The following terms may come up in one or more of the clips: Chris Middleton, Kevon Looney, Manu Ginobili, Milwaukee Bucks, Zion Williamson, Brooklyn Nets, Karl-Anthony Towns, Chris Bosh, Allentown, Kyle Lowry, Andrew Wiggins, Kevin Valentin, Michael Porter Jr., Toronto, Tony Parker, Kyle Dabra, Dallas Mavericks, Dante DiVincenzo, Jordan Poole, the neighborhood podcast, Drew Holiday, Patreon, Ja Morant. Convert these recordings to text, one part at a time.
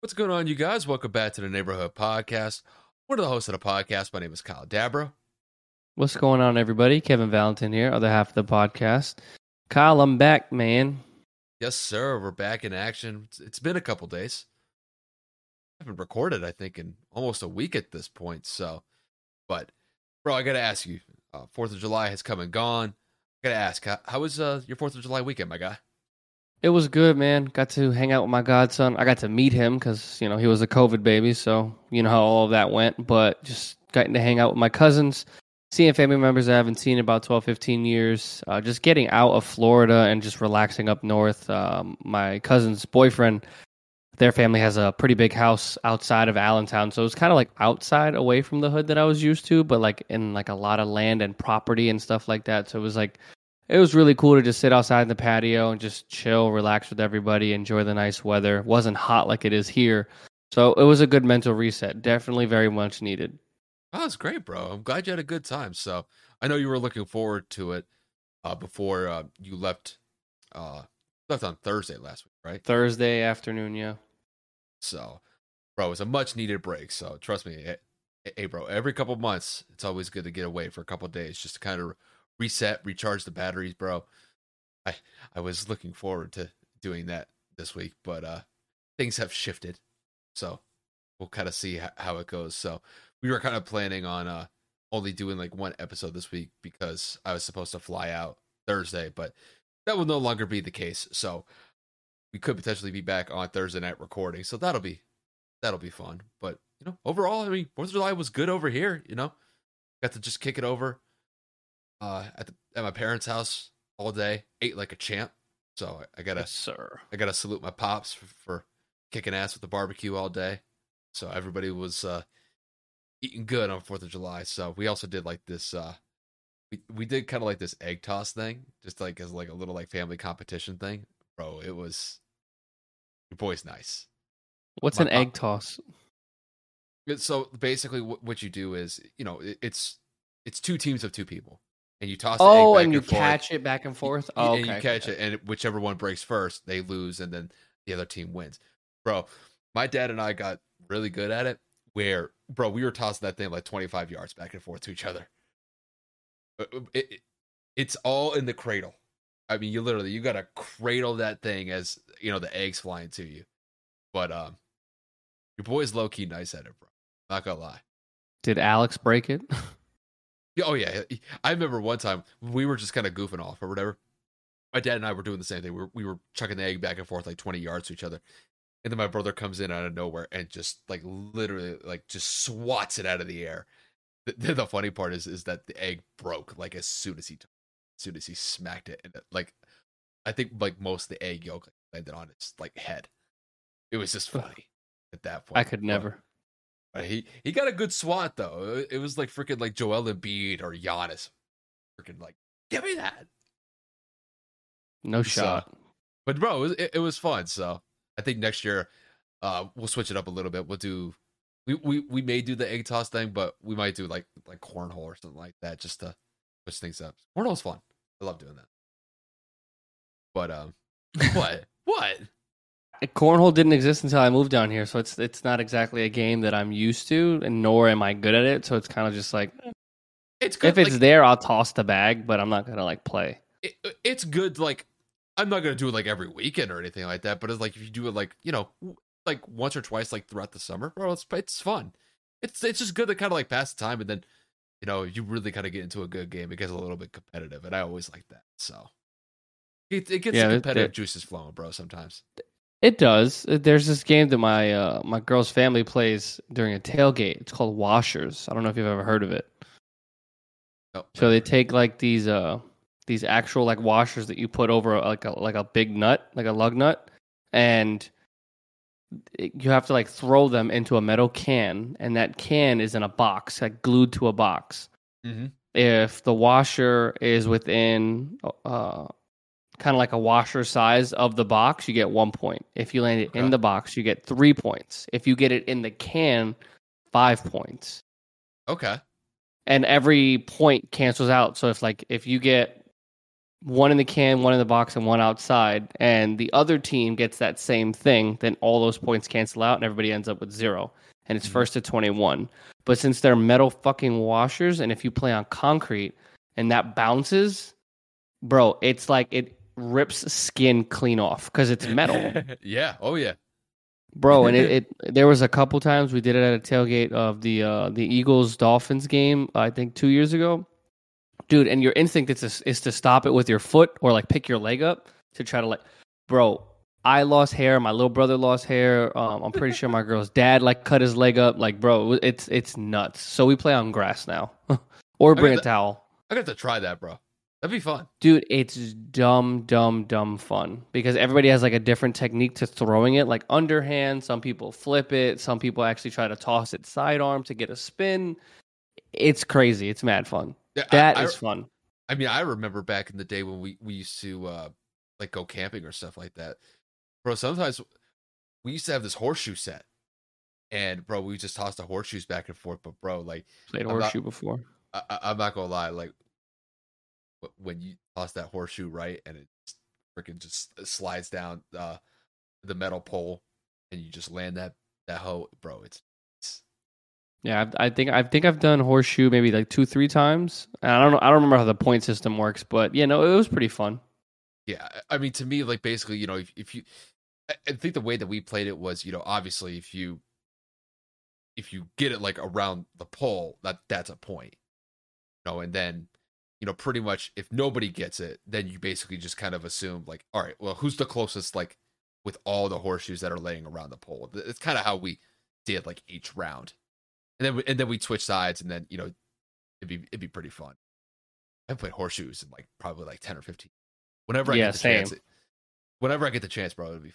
What's going on, you guys? Welcome back to the Neighborhood Podcast. We're the hosts of the podcast. My name is Kyle Dabra. What's going on, everybody? Kevin Valentin here, other half of the podcast. Kyle, I'm back, man. Yes, sir. We're back in action. It's been a couple days. I haven't recorded, I think, in almost a week at this point. But bro, I got to ask you, 4th of July has come and gone. I got to ask, how was your 4th of July weekend, my guy? It was good, man. Got to hang out with my godson. I got to meet him because, you know, he was a COVID baby, so you know how all of that went. But just getting to hang out with my cousins, seeing family members I haven't seen in about 12, 15 years, just getting out of Florida and just relaxing up north. My cousin's boyfriend, their family has a pretty big house outside of Allentown, so it's kind of like outside, away from the hood that I was used to, but like in like a lot of land and property and stuff like that. So it was really cool to just sit outside in the patio and just chill, relax with everybody, enjoy the nice weather. It wasn't hot like it is here, so it was a good mental reset. Definitely very much needed. Oh, that's great, bro. I'm glad you had a good time. So I know you were looking forward to it before you left on Thursday last week, right? Thursday afternoon, yeah. So, bro, it's a much-needed break. So, trust me, hey, bro, every couple months, it's always good to get away for a couple days just to kind of reset, recharge the batteries, bro. I was looking forward to doing that this week, but things have shifted. So, we'll kind of see how it goes. So, we were kind of planning on only doing like one episode this week because I was supposed to fly out Thursday, but that will no longer be the case. So, we could potentially be back on Thursday night recording, so that'll be fun. But you know, overall, I mean, 4th of July was good over here. You know, got to just kick it over at my parents' house all day, ate like a champ. So I gotta salute my pops for kicking ass with the barbecue all day. So everybody was eating good on 4th of July. So we also did like this. We did kind of like this egg toss thing, just like as like a little like family competition thing, bro. It was. Your boy's nice. What's an egg toss? So basically what you do is, you know, it's two teams of two people, and you toss the egg back and forth. Oh, and you catch it back and forth? Oh, okay. And you catch it, and whichever one breaks first, they lose, and then the other team wins. Bro, my dad and I got really good at it, where, bro, we were tossing that thing like 25 yards back and forth to each other. It's all in the cradle. I mean, you got to cradle that thing as, you know, the eggs flying to you. But your boy's low-key nice at it, bro. Not going to lie. Did Alex break it? Oh, yeah. I remember one time we were just kind of goofing off or whatever. My dad and I were doing the same thing. We were chucking the egg back and forth like 20 yards to each other. And then my brother comes in out of nowhere and just like literally like just swats it out of the air. The funny part is that the egg broke like as soon as he smacked it, and like I think like most of the egg yolk landed on its like head. It was just funny at that point. I could never. But he got a good swat though. It was like freaking like Joel Embiid or Giannis, freaking like give me that. No shot. So, but bro, it was fun. So I think next year, we'll switch it up a little bit. We'll do we may do the egg toss thing, but we might do like cornhole or something like that just to switch things up. Cornhole's fun. I love doing that. But what? Cornhole didn't exist until I moved down here, so it's not exactly a game that I'm used to, and nor am I good at it. So it's kind of just like It's good. If it's like, there, I'll toss the bag, but I'm not gonna like play. It's good. Like I'm not gonna do it like every weekend or anything like that. But it's like if you do it like you know like once or twice like throughout the summer, well, it's fun. It's just good to kind of like pass the time, and then you know you really kind of get into a good game. It gets a little bit competitive, and I always like that. So it gets the competitive juices flowing, bro. Sometimes. It does. There's this game that my my girl's family plays during a tailgate. It's called Washers. I don't know if you've ever heard of it. Oh, so they take like these actual like washers that you put over like a big nut, like a lug nut, and you have to like throw them into a metal can, and that can is in a box, like glued to a box. Mm-hmm. If the washer is within kind of like a washer size of the box, you get 1 point. If you land it in the box, you get 3 points. If you get it in the can, 5 points. Okay. And every point cancels out. So it's like if you get one in the can, one in the box, and one outside, and the other team gets that same thing, then all those points cancel out, and everybody ends up with 0. And it's first to 21. But since they're metal fucking washers, and if you play on concrete and that bounces, bro, it's like it rips skin clean off because it's metal. Yeah. Oh yeah, bro. And it there was a couple times we did it at a tailgate of the Eagles Dolphins game, I think 2 years ago, dude. And your instinct is to stop it with your foot or like pick your leg up to try to like, bro. I lost hair. My little brother lost hair. I'm pretty sure my girl's dad like cut his leg up. Like, bro, it's nuts. So we play on grass now, or bring a towel. I got to try that, bro. That'd be fun. Dude, it's dumb fun because everybody has like a different technique to throwing it, like underhand. Some people flip it. Some people actually try to toss it sidearm to get a spin. It's crazy. It's mad fun. Yeah, is fun. I mean, I remember back in the day when we used to like go camping or stuff like that. Bro, sometimes we used to have this horseshoe set. And, bro, we just tossed the horseshoes back and forth. But, bro, like... Played horseshoe before. I'm not going to lie. Like... when you toss that horseshoe right and it freaking just slides down the metal pole and you just land that hoe, bro, it's yeah. I think I've done horseshoe maybe like 2-3 times. I don't remember how the point system works, but you know, it was pretty fun. Yeah, I mean, to me, like basically, you know, if you, I think the way that we played it was, you know, obviously if you get it like around the pole, that's a point, you know, and then. You know, pretty much if nobody gets it, then you basically just kind of assume like, all right, well, who's the closest like with all the horseshoes that are laying around the pole? It's kind of how we did like each round. And then we switch sides, and then, you know, it'd be pretty fun. I've played horseshoes in like probably like 10 or 15. Whenever I get the chance. Whenever I get the chance, bro, it'd be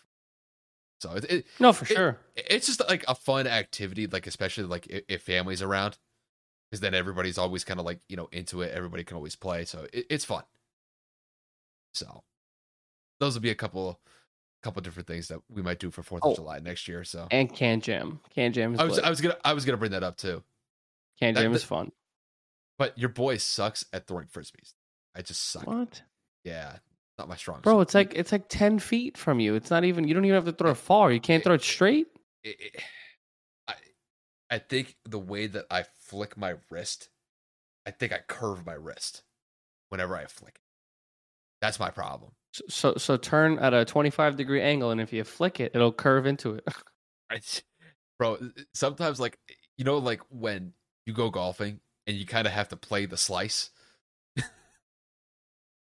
fun. So sure. It's just like a fun activity, like especially like if family's around. Because then everybody's always kind of like, you know, into it. Everybody can always play. So it's fun. So those will be a couple different things that we might do for 4th of July next year. So and Can Jam. Can Jam is I was gonna bring that up too. Can Jam is fun. But your boy sucks at throwing frisbees. I just suck. What? Yeah. Not my strong bro, suit. It's like 10 feet from you. It's not even, you don't even have to throw it far. You can't throw it straight. I think the way that I flick my wrist, I think I curve my wrist whenever I flick it. That's my problem. So turn at a 25-degree angle, and if you flick it, it'll curve into it. Bro, sometimes, like, you know, like when you go golfing and you kind of have to play the slice?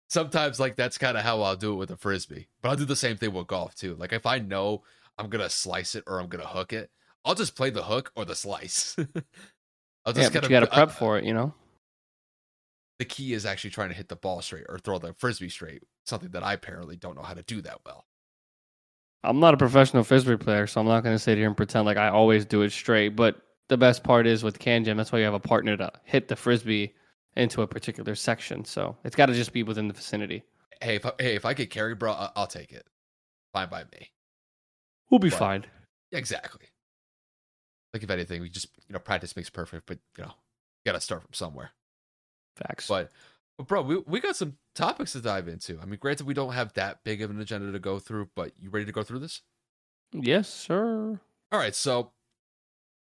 Sometimes, like, that's kind of how I'll do it with a frisbee. But I'll do the same thing with golf, too. Like, if I know I'm going to slice it or I'm going to hook it, I'll just play the hook or the slice. I'll just but you got to prep for it, you know? The key is actually trying to hit the ball straight or throw the frisbee straight, something that I apparently don't know how to do that well. I'm not a professional frisbee player, so I'm not going to sit here and pretend like I always do it straight. But the best part is with Can Jam, that's why you have a partner to hit the frisbee into a particular section. So it's got to just be within the vicinity. Hey, if I get carried, bro, I'll take it. Fine by me. We'll be fine. Exactly. Like if anything, we just, you know, practice makes perfect, but you know, you gotta start from somewhere. Facts. But bro, we got some topics to dive into. I mean, granted, we don't have that big of an agenda to go through, but you ready to go through this? Yes, sir. All right, so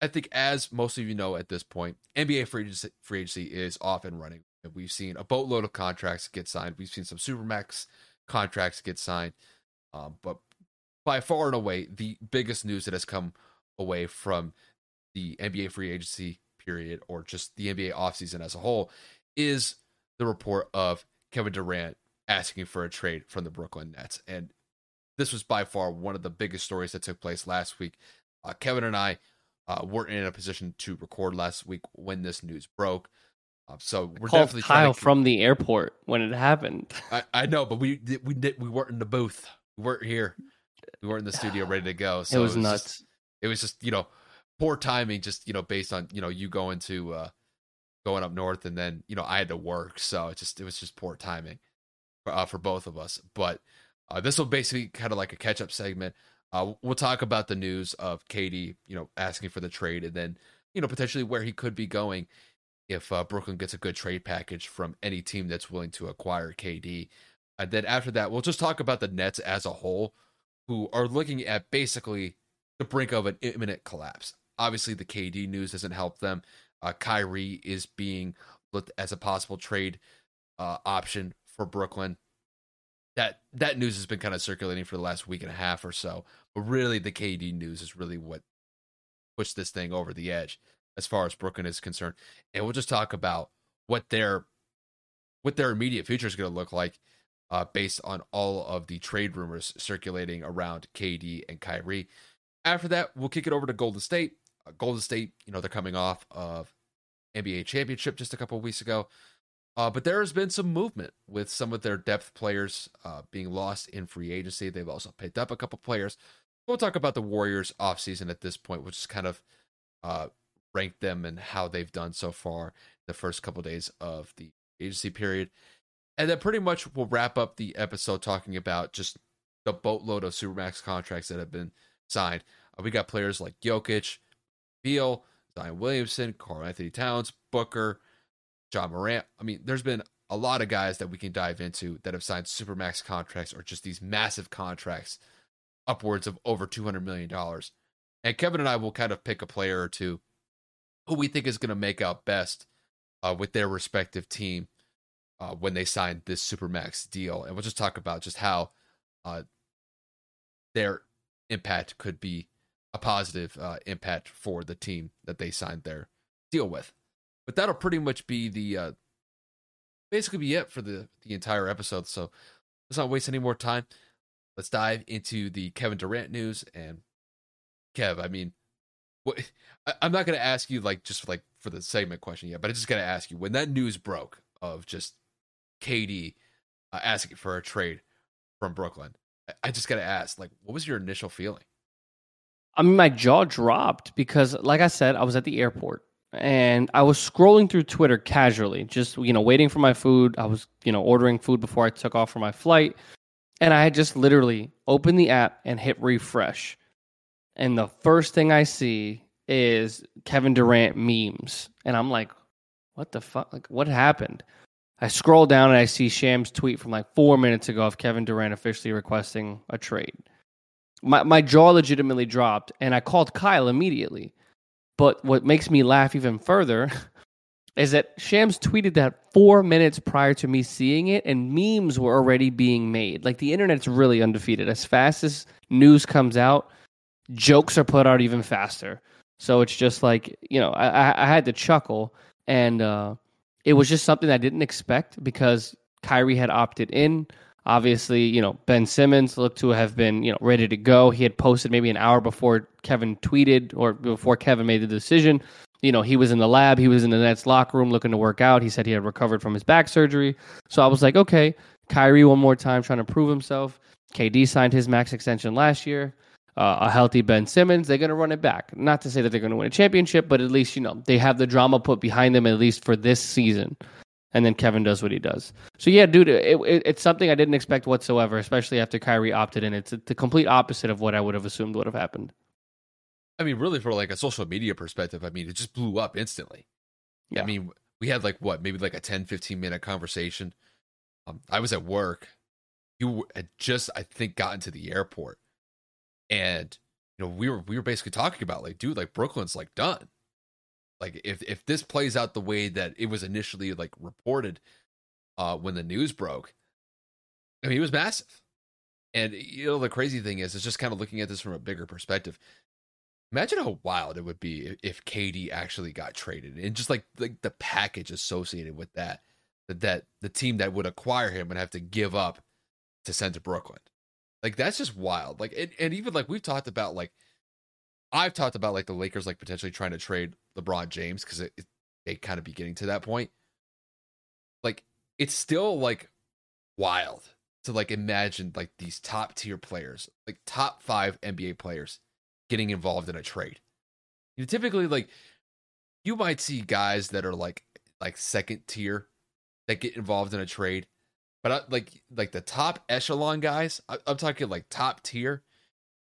I think, as most of you know at this point, NBA free agency is off and running. We've seen a boatload of contracts get signed. We've seen some Supermax contracts get signed. But by far and away, the biggest news that has come away from the NBA free agency period, or just the NBA offseason as a whole, is the report of Kevin Durant asking for a trade from the Brooklyn Nets. And this was by far one of the biggest stories that took place last week. Kevin and I weren't in a position to record last week when this news broke. So we're definitely Kyle from the airport when it happened. I know, but we weren't in the booth. We weren't here. We weren't in the studio ready to go. So it was nuts. It was just, you know, poor timing, just, you know, based on, you know, you going to going up north, and then, you know, I had to work. So it was just poor timing for both of us. But this will basically kind of like a catch up segment. We'll talk about the news of KD, you know, asking for the trade, and then, you know, potentially where he could be going if Brooklyn gets a good trade package from any team that's willing to acquire KD. And then after that, we'll just talk about the Nets as a whole, who are looking at basically the brink of an imminent collapse. Obviously, the KD news doesn't help them. Kyrie is being looked as a possible trade option for Brooklyn. That news has been kind of circulating for the last week and a half or so. But really, the KD news is really what pushed this thing over the edge as far as Brooklyn is concerned. And we'll just talk about what their immediate future is going to look like based on all of the trade rumors circulating around KD and Kyrie. After that, we'll kick it over to Golden State. Golden State, you know, they're coming off of NBA championship just a couple of weeks ago. But there has been some movement with some of their depth players being lost in free agency. They've also picked up a couple players. We'll talk about the Warriors offseason at this point, which is kind of rank them and how they've done so far the first couple of days of the agency period. And then pretty much we'll wrap up the episode talking about just the boatload of Supermax contracts that have been signed. We got players like Jokic, Beal, Zion Williamson, Karl-Anthony Towns, Booker, Ja Morant. I mean, there's been a lot of guys that we can dive into that have signed Supermax contracts or just these massive contracts upwards of over $200 million. And Kevin and I will kind of pick a player or two who we think is going to make out best with their respective team when they sign this Supermax deal. And we'll just talk about just how their impact could be a positive impact for the team that they signed their deal with. But that'll pretty much be the basically be it for the entire episode. So let's not waste any more time. Let's dive into the Kevin Durant news. And Kev, I mean, I'm not going to ask you like for the segment question yet, but I just got to ask you, when that news broke of just KD asking for a trade from Brooklyn, I just got to ask, like, what was your initial feeling? I mean, my jaw dropped because, like I said, I was at the airport. And I was scrolling through Twitter casually, just, you know, waiting for my food. I was, you know, ordering food before I took off for my flight. And I had just literally opened the app and hit refresh. And the first thing I see is Kevin Durant memes. And I'm like, what the fuck? Like, what happened? I scroll down and I see Sham's tweet from like 4 minutes ago of Kevin Durant officially requesting a trade. My jaw legitimately dropped, and I called Kyle immediately. But what makes me laugh even further is that Shams tweeted that 4 minutes prior to me seeing it, and memes were already being made. Like, the internet's really undefeated. As fast as news comes out, jokes are put out even faster. So it's just like, you know, I had to chuckle. And it was just something I didn't expect because Kyrie had opted in. Obviously, you know, Ben Simmons looked to have been, you know, ready to go. He had posted maybe an hour before Kevin tweeted, or before Kevin made the decision. You know, he was in the lab. He was in the Nets locker room looking to work out. He said he had recovered from his back surgery. So I was like, okay, Kyrie one more time trying to prove himself. KD signed his max extension last year. A healthy Ben Simmons, they're going to run it back. Not to say that they're going to win a championship, but at least, you know, they have the drama put behind them, at least for this season. And then Kevin does what he does. So, yeah, dude, it's something I didn't expect whatsoever, especially after Kyrie opted in. It's the complete opposite of what I would have assumed would have happened. I mean, really, for like a social media perspective, I mean, it just blew up instantly. Yeah. I mean, we had like what, maybe like a 10, 15-minute conversation. I was at work. You had just, I think, gotten to the airport. And you know, we were basically talking about like, dude, like Brooklyn's like done. Like if this plays out the way that it was initially like reported when the news broke, I mean, it was massive. And you know, the crazy thing is, it's just kind of looking at this from a bigger perspective. Imagine how wild it would be if KD actually got traded, and just like the package associated with that the team that would acquire him would have to give up to send to Brooklyn. Like, that's just wild. Like, and even like we've talked about, like I've talked about like the Lakers, like potentially trying to trade LeBron James, because they kind of be getting to that point. Like, it's still like wild to like imagine like these top tier players, like top 5 NBA players getting involved in a trade. You know, typically like you might see guys that are like second tier that get involved in a trade, but like the top echelon guys, I'm talking like top tier,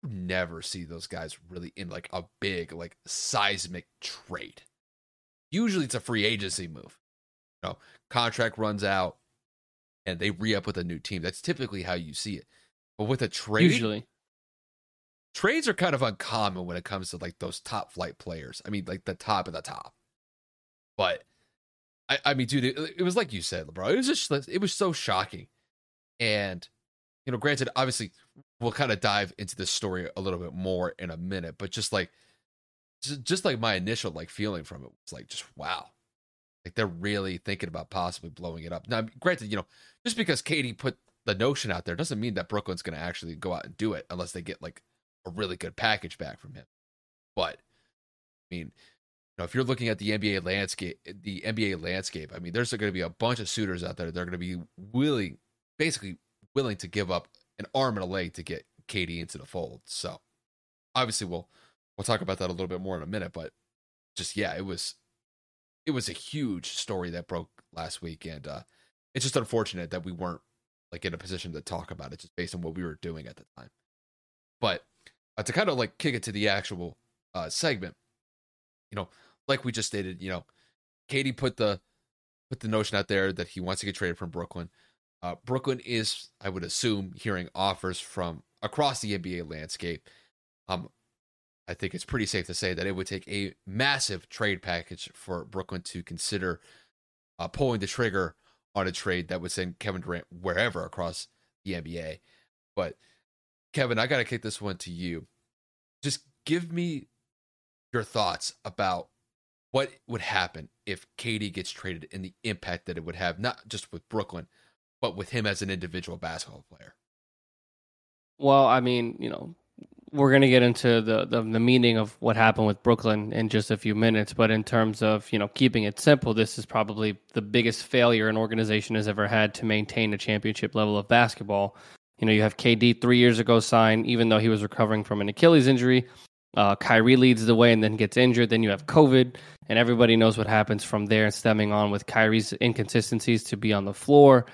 you never see those guys really in like a big like seismic trade. Usually it's a free agency move. You know, contract runs out and they re-up with a new team. That's typically how you see it. But with a trade, usually trades are kind of uncommon when it comes to like those top flight players. I mean, like the top of the top. But I mean, dude, it was like you said, LeBron. It was just, it was so shocking. And, you know, granted, obviously we'll kind of dive into this story a little bit more in a minute, but just like my initial like feeling from it was like, just wow. Like they're really thinking about possibly blowing it up. Now, granted, you know, just because KD put the notion out there doesn't mean that Brooklyn's going to actually go out and do it unless they get like a really good package back from him. But I mean, you know, if you're looking at the NBA landscape, I mean, there's going to be a bunch of suitors out there. They're going to be willing to give up an arm and a leg to get KD into the fold. So obviously we'll talk about that a little bit more in a minute, but just, yeah, it was a huge story that broke last week. And it's just unfortunate that we weren't like in a position to talk about it just based on what we were doing at the time. But to kind of like kick it to the actual segment, you know, like we just stated, you know, KD put the notion out there that he wants to get traded from Brooklyn. Brooklyn is, I would assume, hearing offers from across the NBA landscape. I think it's pretty safe to say that it would take a massive trade package for Brooklyn to consider pulling the trigger on a trade that would send Kevin Durant wherever across the NBA. But Kevin, I got to kick this one to you. Just give me your thoughts about what would happen if KD gets traded and the impact that it would have, not just with Brooklyn, but with him as an individual basketball player. Well, I mean, you know, we're going to get into the meaning of what happened with Brooklyn in just a few minutes. But in terms of, you know, keeping it simple, this is probably the biggest failure an organization has ever had to maintain a championship level of basketball. You know, you have KD 3 years ago signed, even though he was recovering from an Achilles injury. Kyrie leads the way and then gets injured. Then you have COVID, and everybody knows what happens from there, stemming on with Kyrie's inconsistencies to be on the floor.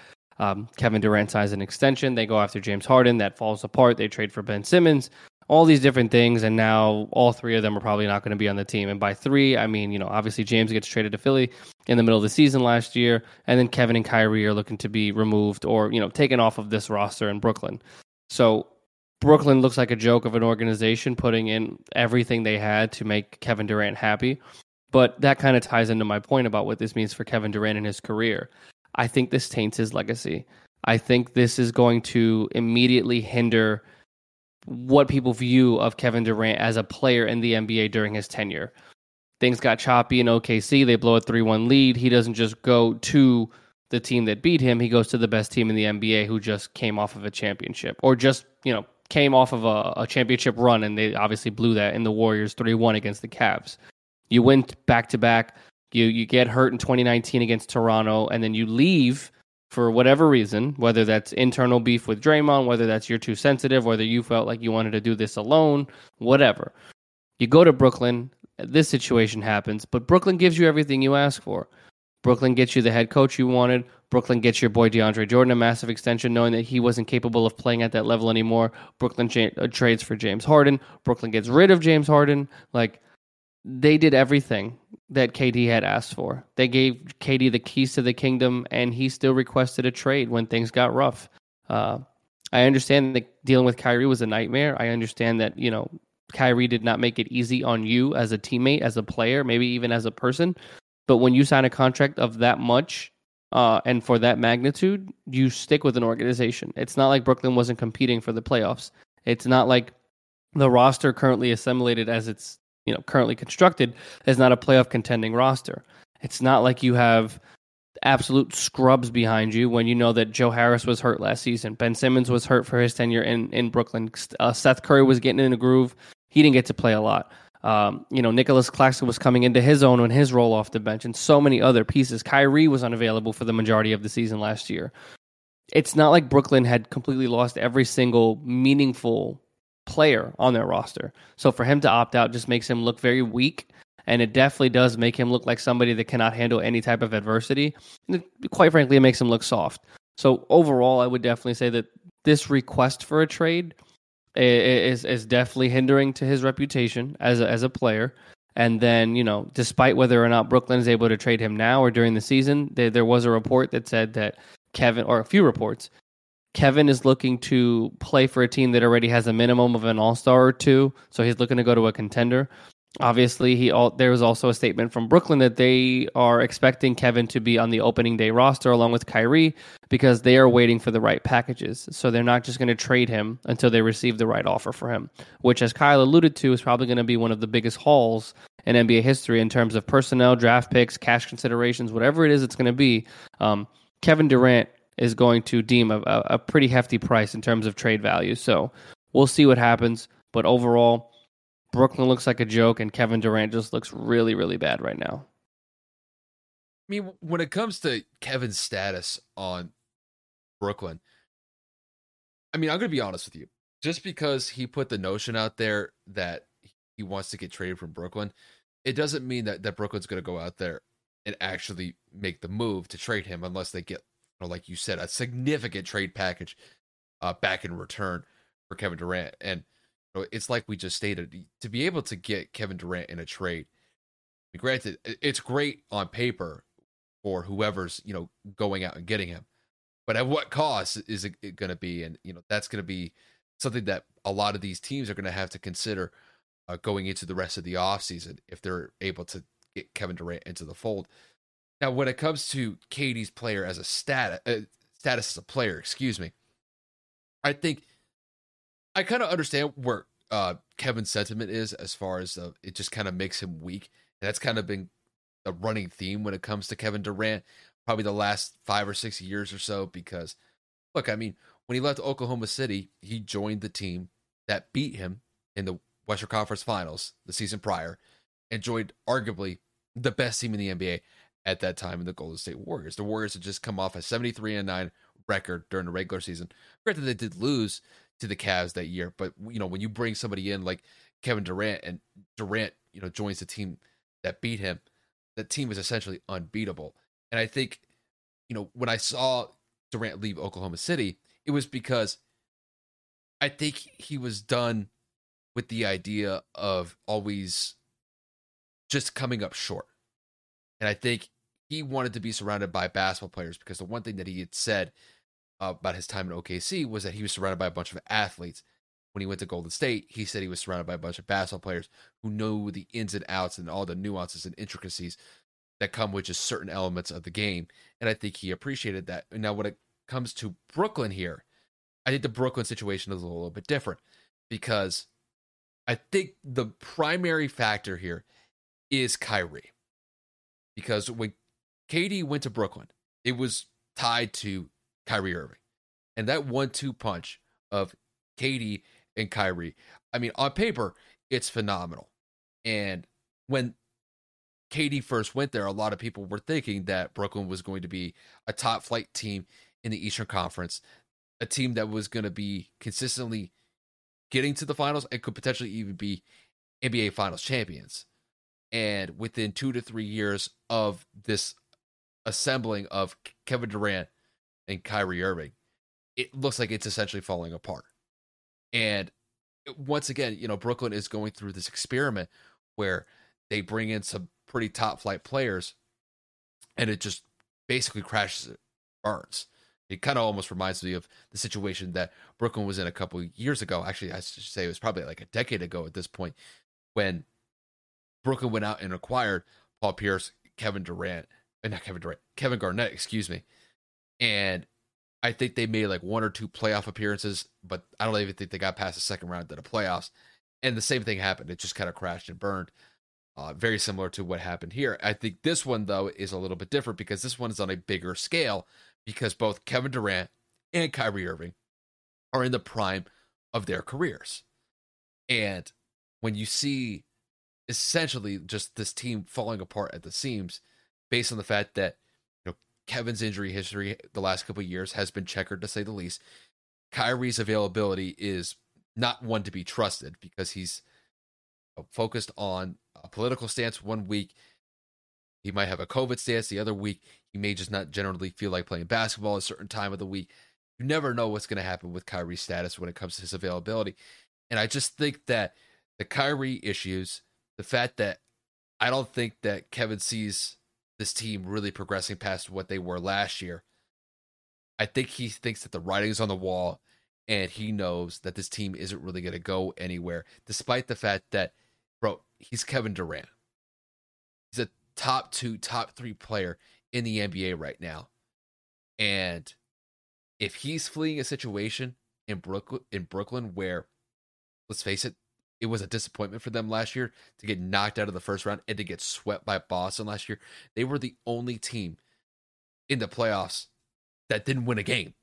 Kevin Durant signs an extension. They go after James Harden. That falls apart. They trade for Ben Simmons. All these different things, and now all three of them are probably not going to be on the team. And by three, I mean, you know, obviously James gets traded to Philly in the middle of the season last year, and then Kevin and Kyrie are looking to be removed or, you know, taken off of this roster in Brooklyn. So Brooklyn looks like a joke of an organization putting in everything they had to make Kevin Durant happy. But that kind of ties into my point about what this means for Kevin Durant and his career. I think this taints his legacy. I think this is going to immediately hinder what people view of Kevin Durant as a player in the NBA during his tenure. Things got choppy in OKC. They blow a 3-1 lead. He doesn't just go to the team that beat him. He goes to the best team in the NBA who just came off of a championship, or just, you know, came off of a championship run, and they obviously blew that in the Warriors 3-1 against the Cavs. You win back-to-back. You get hurt in 2019 against Toronto, and then you leave for whatever reason, whether that's internal beef with Draymond, whether that's you're too sensitive, whether you felt like you wanted to do this alone, whatever. You go to Brooklyn, this situation happens, but Brooklyn gives you everything you ask for. Brooklyn gets you the head coach you wanted. Brooklyn gets your boy DeAndre Jordan a massive extension, knowing that he wasn't capable of playing at that level anymore. Brooklyn trades for James Harden. Brooklyn gets rid of James Harden. Like, they did everything that KD had asked for. They gave KD the keys to the kingdom, and he still requested a trade when things got rough. I understand that dealing with Kyrie was a nightmare. I understand that, you know, Kyrie did not make it easy on you as a teammate, as a player, maybe even as a person. But when you sign a contract of that much and for that magnitude, you stick with an organization. It's not like Brooklyn wasn't competing for the playoffs. It's not like the roster currently assimilated as it's, you know, currently constructed is not a playoff contending roster. It's not like you have absolute scrubs behind you when you know that Joe Harris was hurt last season. Ben Simmons was hurt for his tenure in Brooklyn. Seth Curry was getting in a groove. He didn't get to play a lot. You know, Nicholas Claxton was coming into his own on his roll off the bench and so many other pieces. Kyrie was unavailable for the majority of the season last year. It's not like Brooklyn had completely lost every single meaningful player on their roster. So for him to opt out just makes him look very weak, and it definitely does make him look like somebody that cannot handle any type of adversity. And it, quite frankly, it makes him look soft. So overall, I would definitely say that this request for a trade is definitely hindering to his reputation as a player. And then, you know, despite whether or not Brooklyn is able to trade him now or during the season, there was a report that said that Kevin is looking to play for a team that already has a minimum of an all-star or two, so he's looking to go to a contender. Obviously, there was also a statement from Brooklyn that they are expecting Kevin to be on the opening day roster along with Kyrie because they are waiting for the right packages. So they're not just going to trade him until they receive the right offer for him, which, as Kyle alluded to, is probably going to be one of the biggest hauls in NBA history in terms of personnel, draft picks, cash considerations, whatever it is it's going to be. Kevin Durant is going to deem a pretty hefty price in terms of trade value. So we'll see what happens. But overall, Brooklyn looks like a joke, and Kevin Durant just looks really, really bad right now. I mean, when it comes to Kevin's status on Brooklyn, I mean, I'm going to be honest with you. Just because he put the notion out there that he wants to get traded from Brooklyn, it doesn't mean that Brooklyn's going to go out there and actually make the move to trade him unless they get, like you said, a significant trade package back in return for Kevin Durant. And you know, it's like we just stated, to be able to get Kevin Durant in a trade, granted, it's great on paper for whoever's, you know, going out and getting him, but at what cost is it going to be? And, you know, that's going to be something that a lot of these teams are going to have to consider going into the rest of the offseason if they're able to get Kevin Durant into the fold. Now, when it comes to KD's player as a status as a player, I think I kind of understand where Kevin's sentiment is as far as it just kind of makes him weak. And that's kind of been a running theme when it comes to Kevin Durant, probably the last 5 or 6 years or so, because, look, I mean, when he left Oklahoma City, he joined the team that beat him in the Western Conference Finals the season prior and joined arguably the best team in the NBA at that time in the Golden State Warriors. The Warriors had just come off a 73-9 record during the regular season. Granted, they did lose to the Cavs that year, but you know, when you bring somebody in like Kevin Durant and Durant, you know, joins the team that beat him, that team is essentially unbeatable. And I think, you know, when I saw Durant leave Oklahoma City, it was because I think he was done with the idea of always just coming up short. And I think he wanted to be surrounded by basketball players because the one thing that he had said about his time in OKC was that he was surrounded by a bunch of athletes. When he went to Golden State, he said he was surrounded by a bunch of basketball players who know the ins and outs and all the nuances and intricacies that come with just certain elements of the game. And I think he appreciated that. And now when it comes to Brooklyn here, I think the Brooklyn situation is a little bit different because I think the primary factor here is Kyrie. Because when KD went to Brooklyn, it was tied to Kyrie Irving. And that 1-2 punch of KD and Kyrie, I mean, on paper, it's phenomenal. And when KD first went there, a lot of people were thinking that Brooklyn was going to be a top flight team in the Eastern Conference, a team that was going to be consistently getting to the finals and could potentially even be NBA Finals champions. And within 2 to 3 years of this assembling of Kevin Durant and Kyrie Irving, it looks like it's essentially falling apart. And once again, you know, Brooklyn is going through this experiment where they bring in some pretty top flight players and it just basically crashes and burns. It kind of almost reminds me of the situation that Brooklyn was in a couple years ago. Actually, I should say it was probably like a decade ago at this point, when Brooklyn went out and acquired Paul Pierce, Kevin Garnett, excuse me. And I think they made like one or two playoff appearances, but I don't even think they got past the second round of the playoffs. And the same thing happened. It just kind of crashed and burned. Very similar to what happened here. I think this one, though, is a little bit different because this one is on a bigger scale because both Kevin Durant and Kyrie Irving are in the prime of their careers. And when you see essentially just this team falling apart at the seams based on the fact that, you know, Kevin's injury history the last couple of years has been checkered, to say the least. Kyrie's availability is not one to be trusted because he's focused on a political stance one week. He might have a COVID stance the other week. He may just not generally feel like playing basketball at a certain time of the week. You never know what's going to happen with Kyrie's status when it comes to his availability. And I just think that the Kyrie issues, the fact that I don't think that Kevin sees this team really progressing past what they were last year. I think he thinks that the writing's on the wall and he knows that this team isn't really going to go anywhere, despite the fact that, bro, he's Kevin Durant. He's a top two, top three player in the NBA right now. And if he's fleeing a situation in Brooklyn where, let's face it, it was a disappointment for them last year to get knocked out of the first round and to get swept by Boston last year. They were the only team in the playoffs that didn't win a game.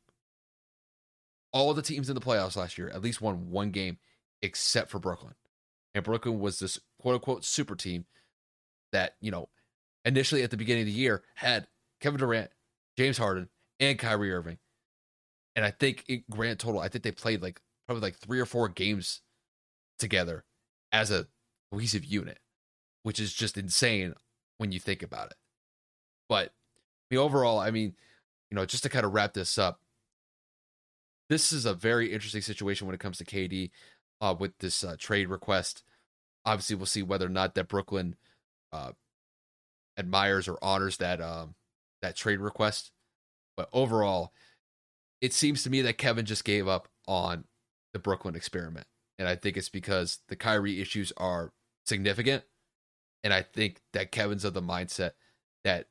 All the teams in the playoffs last year at least won one game except for Brooklyn. And Brooklyn was this quote-unquote super team that, you know, initially at the beginning of the year had Kevin Durant, James Harden, and Kyrie Irving. And I think in grand total, I think they played like probably like 3 or 4 games together as a cohesive unit, which is just insane when you think about it. But the overall, I mean, you know, just to kind of wrap this up, this is a very interesting situation when it comes to KD with this trade request. Obviously, we'll see whether or not that Brooklyn admires or honors that that trade request. But overall, it seems to me that Kevin just gave up on the Brooklyn experiment. And I think it's because the Kyrie issues are significant. And I think that Kevin's of the mindset that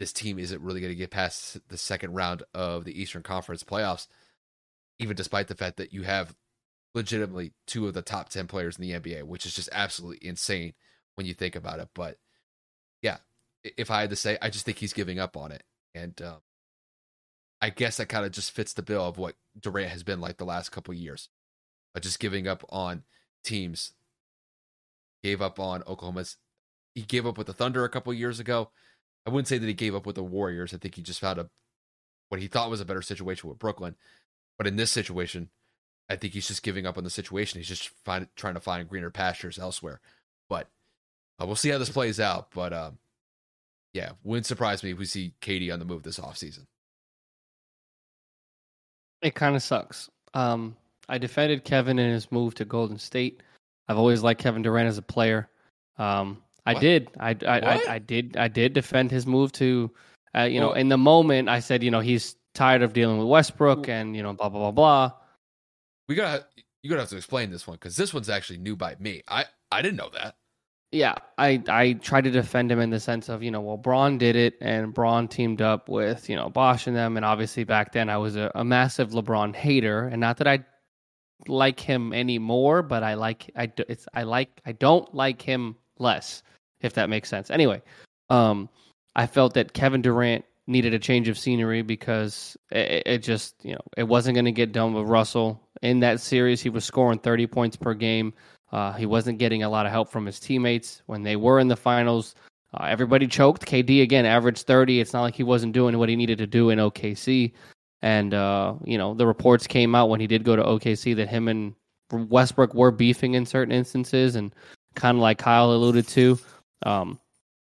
this team isn't really going to get past the second round of the Eastern Conference playoffs, even despite the fact that you have legitimately 2 of the top 10 players in the NBA, which is just absolutely insane when you think about it. But yeah, if I had to say, I just think he's giving up on it. And I guess that kind of just fits the bill of what Durant has been like the last couple of years. Just giving up on teams. Gave up on Oklahoma's. He gave up with the Thunder a couple of years ago. I wouldn't say that he gave up with the Warriors. I think he just found what he thought was a better situation with Brooklyn. But in this situation, I think he's just giving up on the situation. He's just trying to find greener pastures elsewhere. But we'll see how this plays out. But yeah, wouldn't surprise me if we see KD on the move this offseason. It kind of sucks. I defended Kevin in his move to Golden State. I've always liked Kevin Durant as a player. I did defend his move to, you know, in the moment I said, you know, he's tired of dealing with Westbrook and, you know, blah, blah, blah, blah. You're gonna have to explain this one because this one's actually new by me. I didn't know that. Yeah, I tried to defend him in the sense of, you know, well, Braun did it and Braun teamed up with, you know, Bosch and them. And obviously back then I was a massive LeBron hater, and not that I like him anymore, but I don't like him less, if that makes sense. Anyway, I felt that Kevin Durant needed a change of scenery because it just, you know, it wasn't going to get done with Russell. In that series, he was scoring 30 points per game. He wasn't getting a lot of help from his teammates when they were in the finals. Everybody choked. KD again averaged 30. It's not like he wasn't doing what he needed to do in OKC. And, you know, the reports came out when he did go to OKC that him and Westbrook were beefing in certain instances. And kind of like Kyle alluded to,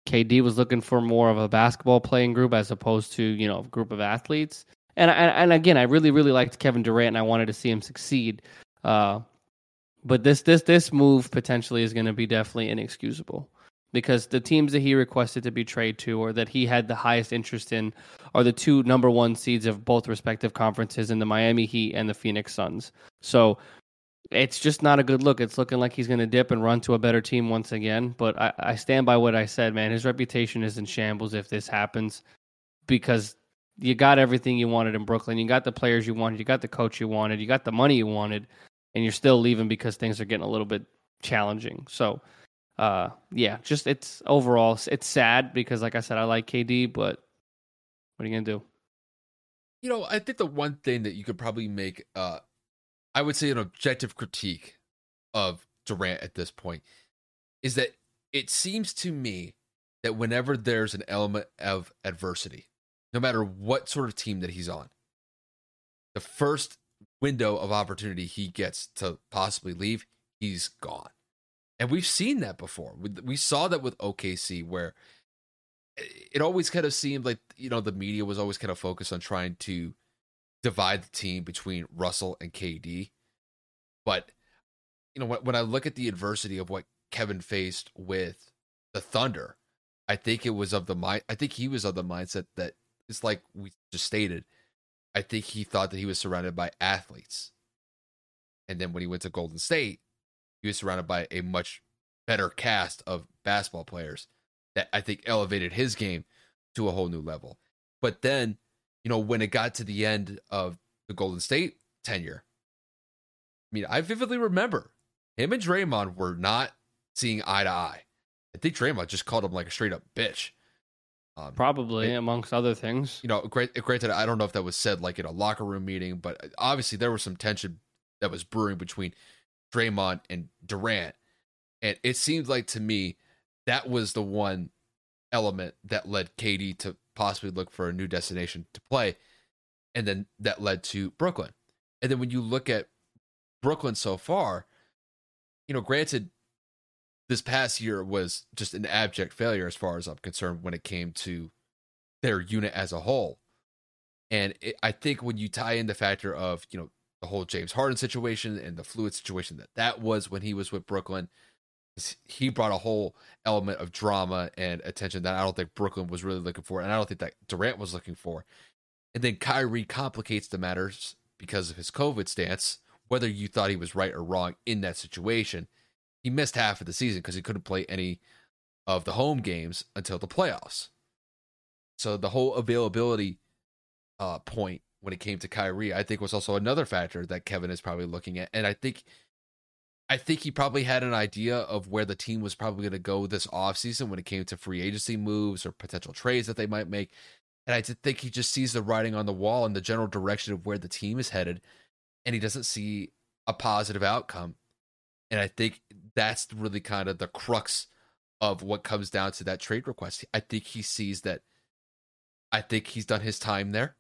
KD was looking for more of a basketball playing group as opposed to, you know, a group of athletes. And again, I really, really liked Kevin Durant and I wanted to see him succeed. But this move potentially is going to be definitely inexcusable. because the teams that he requested to be traded to or that he had the highest interest in are the two number one seeds of both respective conferences in the Miami Heat and the Phoenix Suns. So it's just not a good look. It's looking like he's going to dip and run to a better team once again. But I stand by what I said, man. His reputation is in shambles if this happens, because you got everything you wanted in Brooklyn. You got the players you wanted. You got the coach you wanted. You got the money you wanted. And you're still leaving because things are getting a little bit challenging. So, yeah, just it's overall, it's sad because, like I said, I like KD, but what are you going to do? You know, I think the one thing that you could probably make, I would say an objective critique of Durant at this point is that it seems to me that whenever there's an element of adversity, no matter what sort of team that he's on, the first window of opportunity he gets to possibly leave, he's gone. And we've seen that before. We saw that with OKC, where it always kind of seemed like, you know, the media was always kind of focused on trying to divide the team between Russell and KD. But, you know, when I look at the adversity of what Kevin faced with the Thunder, I think it was of the mind. I think he was of the mindset that it's like we just stated. I think he thought that he was surrounded by athletes. And then when he went to Golden State, he was surrounded by a much better cast of basketball players that I think elevated his game to a whole new level. But then, you know, when it got to the end of the Golden State tenure, I mean, I vividly remember him and Draymond were not seeing eye to eye. I think Draymond just called him like a straight up bitch. Probably, amongst other things. You know, granted, I don't know if that was said like in a locker room meeting, but obviously there was some tension that was brewing between Draymond and Durant. And it seemed like to me that was the one element that led KD to possibly look for a new destination to play. And then that led to Brooklyn. And then when you look at Brooklyn so far, you know, granted, this past year was just an abject failure as far as I'm concerned when it came to their unit as a whole. And I think when you tie in the factor of, you know, the whole James Harden situation and the fluid situation that was when he was with Brooklyn, he brought a whole element of drama and attention that I don't think Brooklyn was really looking for. And I don't think that Durant was looking for. And then Kyrie complicates the matters because of his COVID stance, whether you thought he was right or wrong in that situation. He missed half of the season because he couldn't play any of the home games until the playoffs. So the whole availability point when it came to Kyrie, I think, was also another factor that Kevin is probably looking at. And I think he probably had an idea of where the team was probably going to go this offseason when it came to free agency moves or potential trades that they might make. And I think he just sees the writing on the wall and the general direction of where the team is headed, and he doesn't see a positive outcome. And I think that's really kind of the crux of what comes down to that trade request. I think he sees that. I think he's done his time there.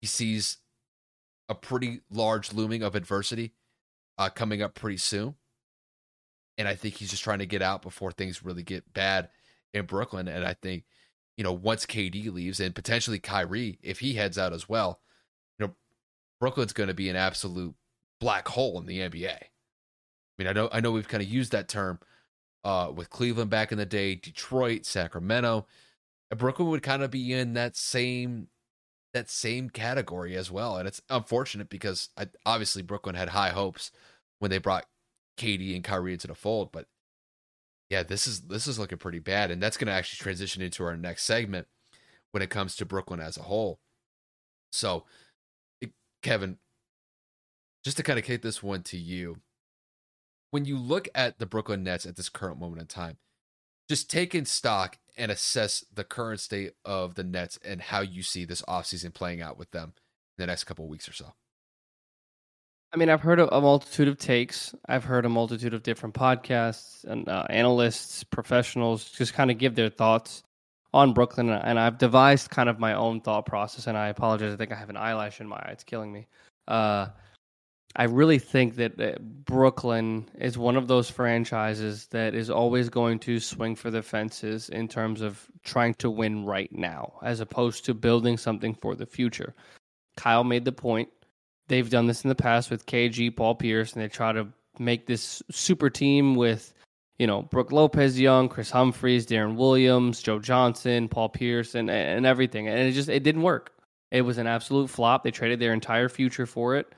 He sees a pretty large looming of adversity coming up pretty soon. And I think he's just trying to get out before things really get bad in Brooklyn. And I think, you know, once KD leaves and potentially Kyrie, if he heads out as well, you know, Brooklyn's going to be an absolute black hole in the NBA. I mean, I know we've kind of used that term with Cleveland back in the day, Detroit, Sacramento, and Brooklyn would kind of be in that same category as well. And it's unfortunate because obviously Brooklyn had high hopes when they brought KD and Kyrie into the fold. But yeah, this is looking pretty bad, and that's going to actually transition into our next segment when it comes to Brooklyn as a whole. So, Kevin, just to kind of kick this one to you. When you look at the Brooklyn Nets at this current moment in time, just take in stock and assess the current state of the Nets and how you see this offseason playing out with them in the next couple of weeks or so. I mean, I've heard a multitude of takes. I've heard a multitude of different podcasts and analysts, professionals, just kind of give their thoughts on Brooklyn. And I've devised kind of my own thought process. And I apologize. I think I have an eyelash in my eye. It's killing me. I really think that Brooklyn is one of those franchises that is always going to swing for the fences in terms of trying to win right now, as opposed to building something for the future. Kyle made the point. They've done this in the past with KG, Paul Pierce, and they try to make this super team with, you know, Brooke Lopez Young, Chris Humphries, Deron Williams, Joe Johnson, Paul Pierce, and everything. And it didn't work. It was an absolute flop. They traded their entire future for it.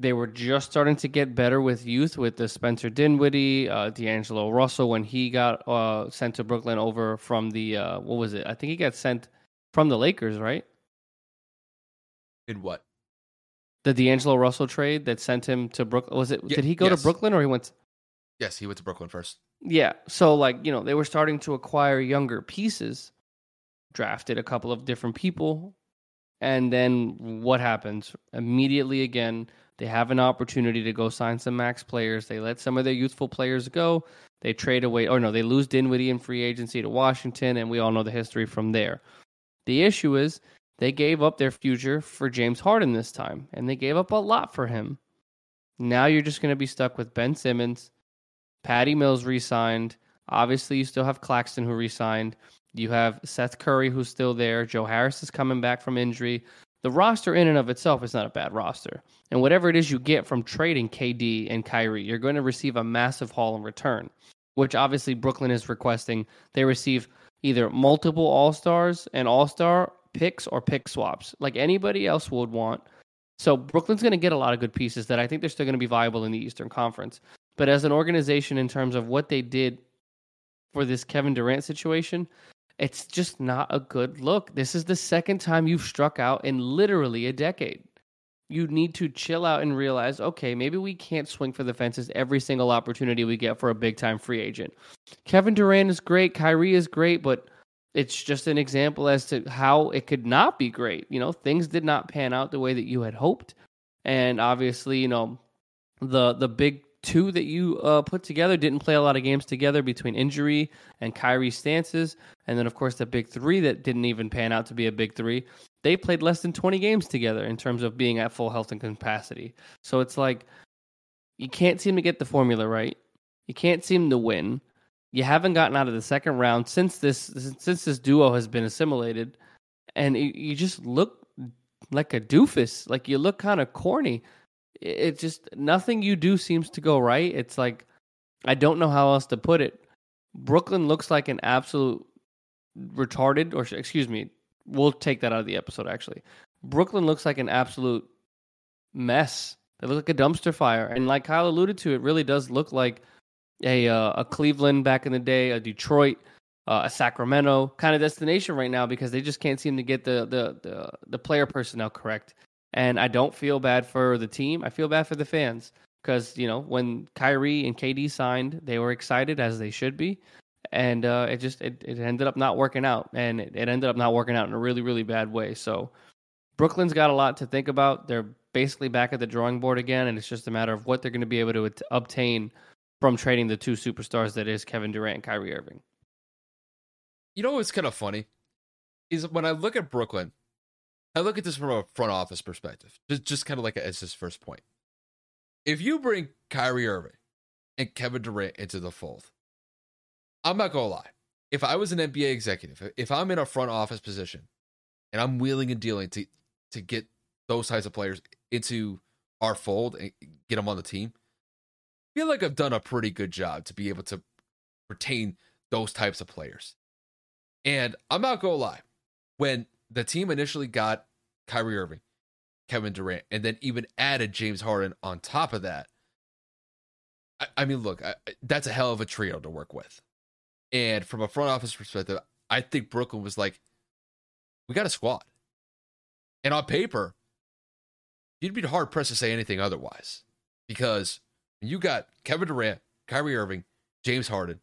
They were just starting to get better with youth, with the Spencer Dinwiddie, D'Angelo Russell, when he got sent to Brooklyn over from the, what was it? I think he got sent from the Lakers, right? In what? The D'Angelo Russell trade that sent him to Brooklyn. Was it? Did he go to Brooklyn or he went to... Yes, he went to Brooklyn first. Yeah. So, like, you know, they were starting to acquire younger pieces, drafted a couple of different people, and then what happens? Immediately again, they have an opportunity to go sign some max players. They let some of their youthful players go. They trade away, or no, they lose Dinwiddie in free agency to Washington, and we all know the history from there. The issue is they gave up their future for James Harden this time, and they gave up a lot for him. Now you're just going to be stuck with Ben Simmons. Patty Mills re-signed. Obviously, you still have Claxton, who re-signed. You have Seth Curry, who's still there. Joe Harris is coming back from injury. The roster in and of itself is not a bad roster. And whatever it is you get from trading KD and Kyrie, you're going to receive a massive haul in return, which obviously Brooklyn is requesting. They receive either multiple All-Stars and All-Star picks or pick swaps, like anybody else would want. So Brooklyn's going to get a lot of good pieces that I think they're still going to be viable in the Eastern Conference. But as an organization, in terms of what they did for this Kevin Durant situation, it's just not a good look. This is the second time you've struck out in literally a decade. You need to chill out and realize, okay, maybe we can't swing for the fences every single opportunity we get for a big-time free agent. Kevin Durant is great. Kyrie is great, but it's just an example as to how it could not be great. You know, things did not pan out the way that you had hoped. And obviously, you know, the big two that you put together didn't play a lot of games together between injury and Kyrie's stances. And then, of course, the big three that didn't even pan out to be a big three. They played less than 20 games together in terms of being at full health and capacity. So it's like you can't seem to get the formula right. You can't seem to win. You haven't gotten out of the second round since this duo has been assimilated. And you just look like a doofus. Like, you look kind of corny. It just, nothing you do seems to go right. It's like, I don't know how else to put it. Brooklyn looks like an absolute retarded, or excuse me, we'll take that out of the episode, actually. Brooklyn looks like an absolute mess. They look like a dumpster fire. And like Kyle alluded to, it really does look like a Cleveland back in the day, a Detroit, a Sacramento kind of destination right now, because they just can't seem to get the player personnel correct. And I don't feel bad for the team. I feel bad for the fans because, you know, when Kyrie and KD signed, they were excited, as they should be. And it ended up not working out. And it ended up not working out in a really, really bad way. So Brooklyn's got a lot to think about. They're basically back at the drawing board again. And it's just a matter of what they're going to be able to obtain from trading the two superstars that is Kevin Durant and Kyrie Irving. You know what's kind of funny is when I look at Brooklyn, I look at this from a front office perspective, just kind of like as his first point. If you bring Kyrie Irving and Kevin Durant into the fold, I'm not going to lie. If I was an NBA executive, if I'm in a front office position and I'm wheeling and dealing to get those types of players into our fold and get them on the team, I feel like I've done a pretty good job to be able to retain those types of players. And I'm not going to lie. When the team initially got Kyrie Irving, Kevin Durant, and then even added James Harden on top of that, I mean, look, that's a hell of a trio to work with. And from a front office perspective, I think Brooklyn was like, we got a squad. And on paper, you'd be hard-pressed to say anything otherwise. Because you got Kevin Durant, Kyrie Irving, James Harden.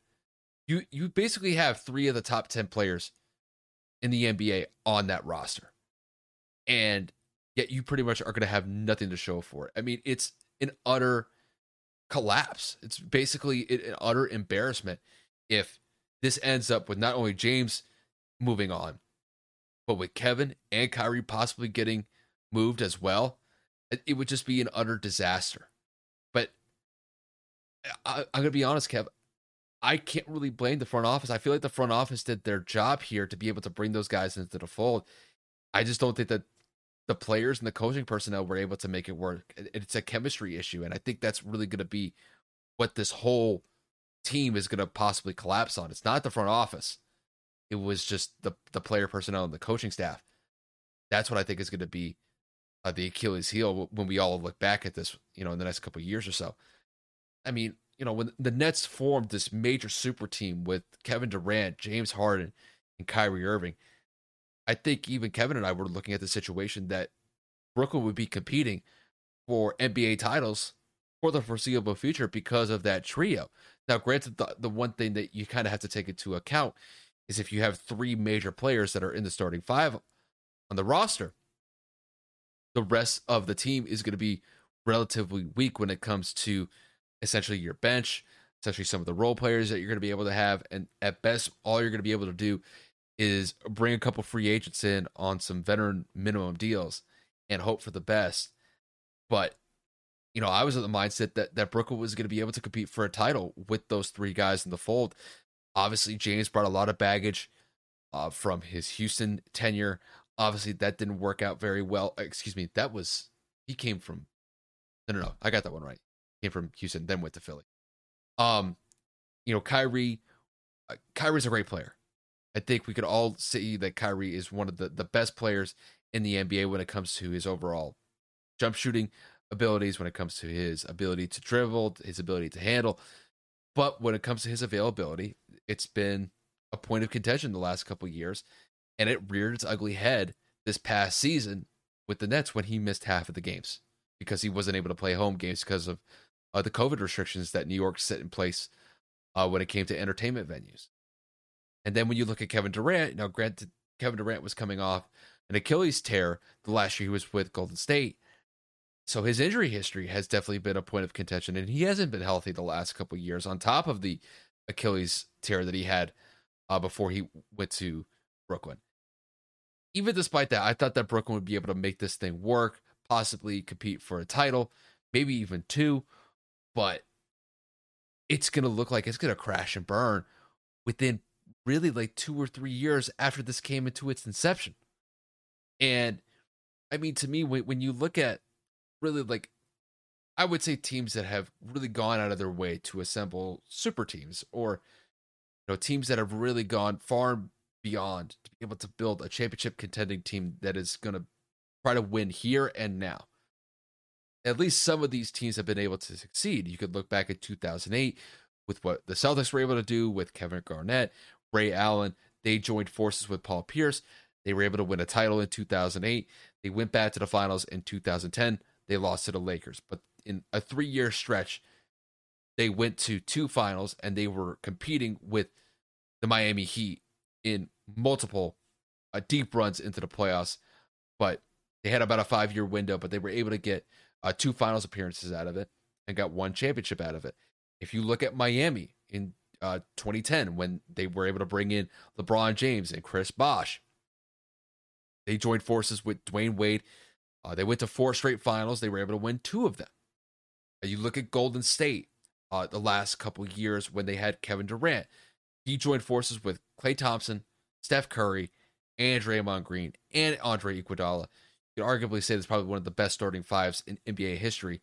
You basically have three of the top 10 players in the NBA on that roster, and yet you pretty much are going to have nothing to show for it. I mean, it's an utter collapse. It's basically an utter embarrassment if this ends up with not only James moving on, but with Kevin and Kyrie possibly getting moved as well. It would just be an utter disaster. But I'm going to be honest, Kev, I can't really blame the front office. I feel like the front office did their job here to be able to bring those guys into the fold. I just don't think that the players and the coaching personnel were able to make it work. It's a chemistry issue, and I think that's really going to be what this whole team is going to possibly collapse on. It's not the front office. It was just the player personnel and the coaching staff. That's what I think is going to be the Achilles heel when we all look back at this, you know, in the next couple of years or so. I mean, you know, when the Nets formed this major super team with Kevin Durant, James Harden, and Kyrie Irving, I think even Kevin and I were looking at the situation that Brooklyn would be competing for NBA titles for the foreseeable future because of that trio. Now, granted, the one thing that you kind of have to take into account is if you have three major players that are in the starting five on the roster, the rest of the team is going to be relatively weak when it comes to essentially your bench, essentially some of the role players that you're going to be able to have. And at best, all you're going to be able to do is bring a couple free agents in on some veteran minimum deals and hope for the best. But, you know, I was of the mindset that Brooklyn was going to be able to compete for a title with those three guys in the fold. Obviously, James brought a lot of baggage from his Houston tenure. Obviously, that didn't work out very well. Excuse me, that was... He came from... No, I got that one right. Came from Houston, then went to Philly. You know, Kyrie's a great player. I think we could all see that Kyrie is one of the best players in the NBA when it comes to his overall jump shooting abilities, when it comes to his ability to dribble, his ability to handle. But when it comes to his availability, it's been a point of contention the last couple of years, and it reared its ugly head this past season with the Nets when he missed half of the games because he wasn't able to play home games because of the COVID restrictions that New York set in place when it came to entertainment venues. And then when you look at Kevin Durant, now granted, Kevin Durant was coming off an Achilles tear the last year he was with Golden State. So his injury history has definitely been a point of contention, and he hasn't been healthy the last couple of years on top of the Achilles tear that he had before he went to Brooklyn. Even despite that, I thought that Brooklyn would be able to make this thing work, possibly compete for a title, maybe even two, but it's going to look like it's going to crash and burn within really like 2 or 3 years after this came into its inception. And I mean, to me, when you look at really, like, I would say teams that have really gone out of their way to assemble super teams, or, you know, teams that have really gone far beyond to be able to build a championship contending team that is going to try to win here and now. At least some of these teams have been able to succeed. You could look back at 2008 with what the Celtics were able to do with Kevin Garnett, Ray Allen. They joined forces with Paul Pierce. They were able to win a title in 2008. They went back to the finals in 2010. They lost to the Lakers, but in a 3-year stretch, they went to 2 finals and they were competing with the Miami Heat in multiple deep runs into the playoffs. But they had about a 5-year window, but they were able to get 2 finals appearances out of it and got 1 championship out of it. If you look at Miami in 2010, when they were able to bring in LeBron James and Chris Bosh, they joined forces with Dwayne Wade. They went to 4 straight finals. They were able to win 2 of them. You look at Golden State the last couple of years when they had Kevin Durant. He joined forces with Klay Thompson, Steph Curry, and Draymond Green, and Andre Iguodala. You could arguably say that's probably one of the best starting fives in NBA history.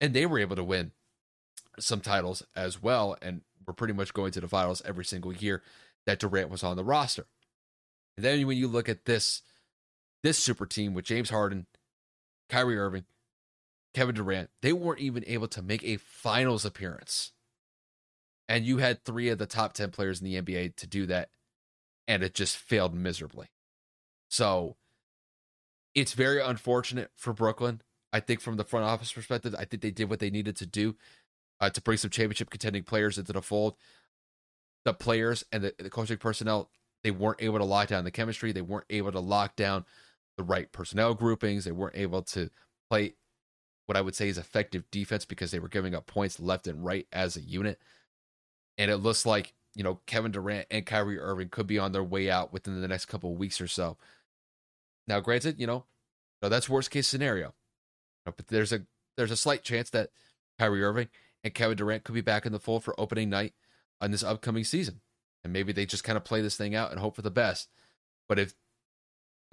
And they were able to win some titles as well, and were pretty much going to the finals every single year that Durant was on the roster. And then when you look at this super team with James Harden, Kyrie Irving, Kevin Durant, they weren't even able to make a finals appearance. And you had 3 of the top 10 players in the NBA to do that, and it just failed miserably. So it's very unfortunate for Brooklyn. I think from the front office perspective, I think they did what they needed to do to bring some championship contending players into the fold. The players and the coaching personnel, they weren't able to lock down the chemistry. They weren't able to lock down the right personnel groupings. They weren't able to play what I would say is effective defense because they were giving up points left and right as a unit. And it looks like, you know, Kevin Durant and Kyrie Irving could be on their way out within the next couple of weeks or so. Now, granted, you know, that's worst case scenario, but there's a slight chance that Kyrie Irving and Kevin Durant could be back in the fold for opening night on this upcoming season. And maybe they just kind of play this thing out and hope for the best. But if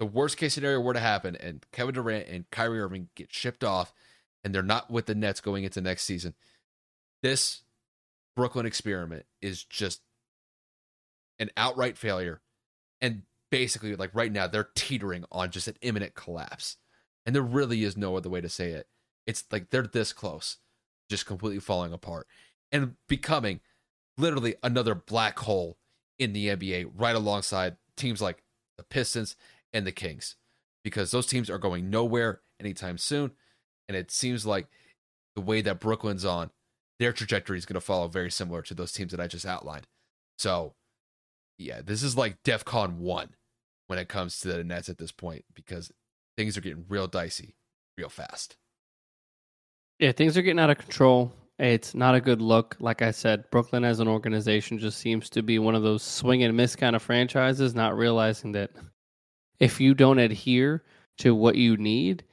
the worst case scenario were to happen and Kevin Durant and Kyrie Irving get shipped off and they're not with the Nets going into next season, this Brooklyn experiment is just an outright failure. And basically, like right now, they're teetering on just an imminent collapse. And there really is no other way to say it. It's like they're this close, just completely falling apart and becoming literally another black hole in the NBA right alongside teams like the Pistons and the Kings, because those teams are going nowhere anytime soon. And it seems like the way that Brooklyn's on, their trajectory is going to follow very similar to those teams that I just outlined. So, yeah, this is like DEFCON 1 when it comes to the Nets at this point, because things are getting real dicey real fast. Yeah, things are getting out of control. It's not a good look. Like I said, Brooklyn as an organization just seems to be one of those swing and miss kind of franchises, not realizing that if you don't adhere to what you need,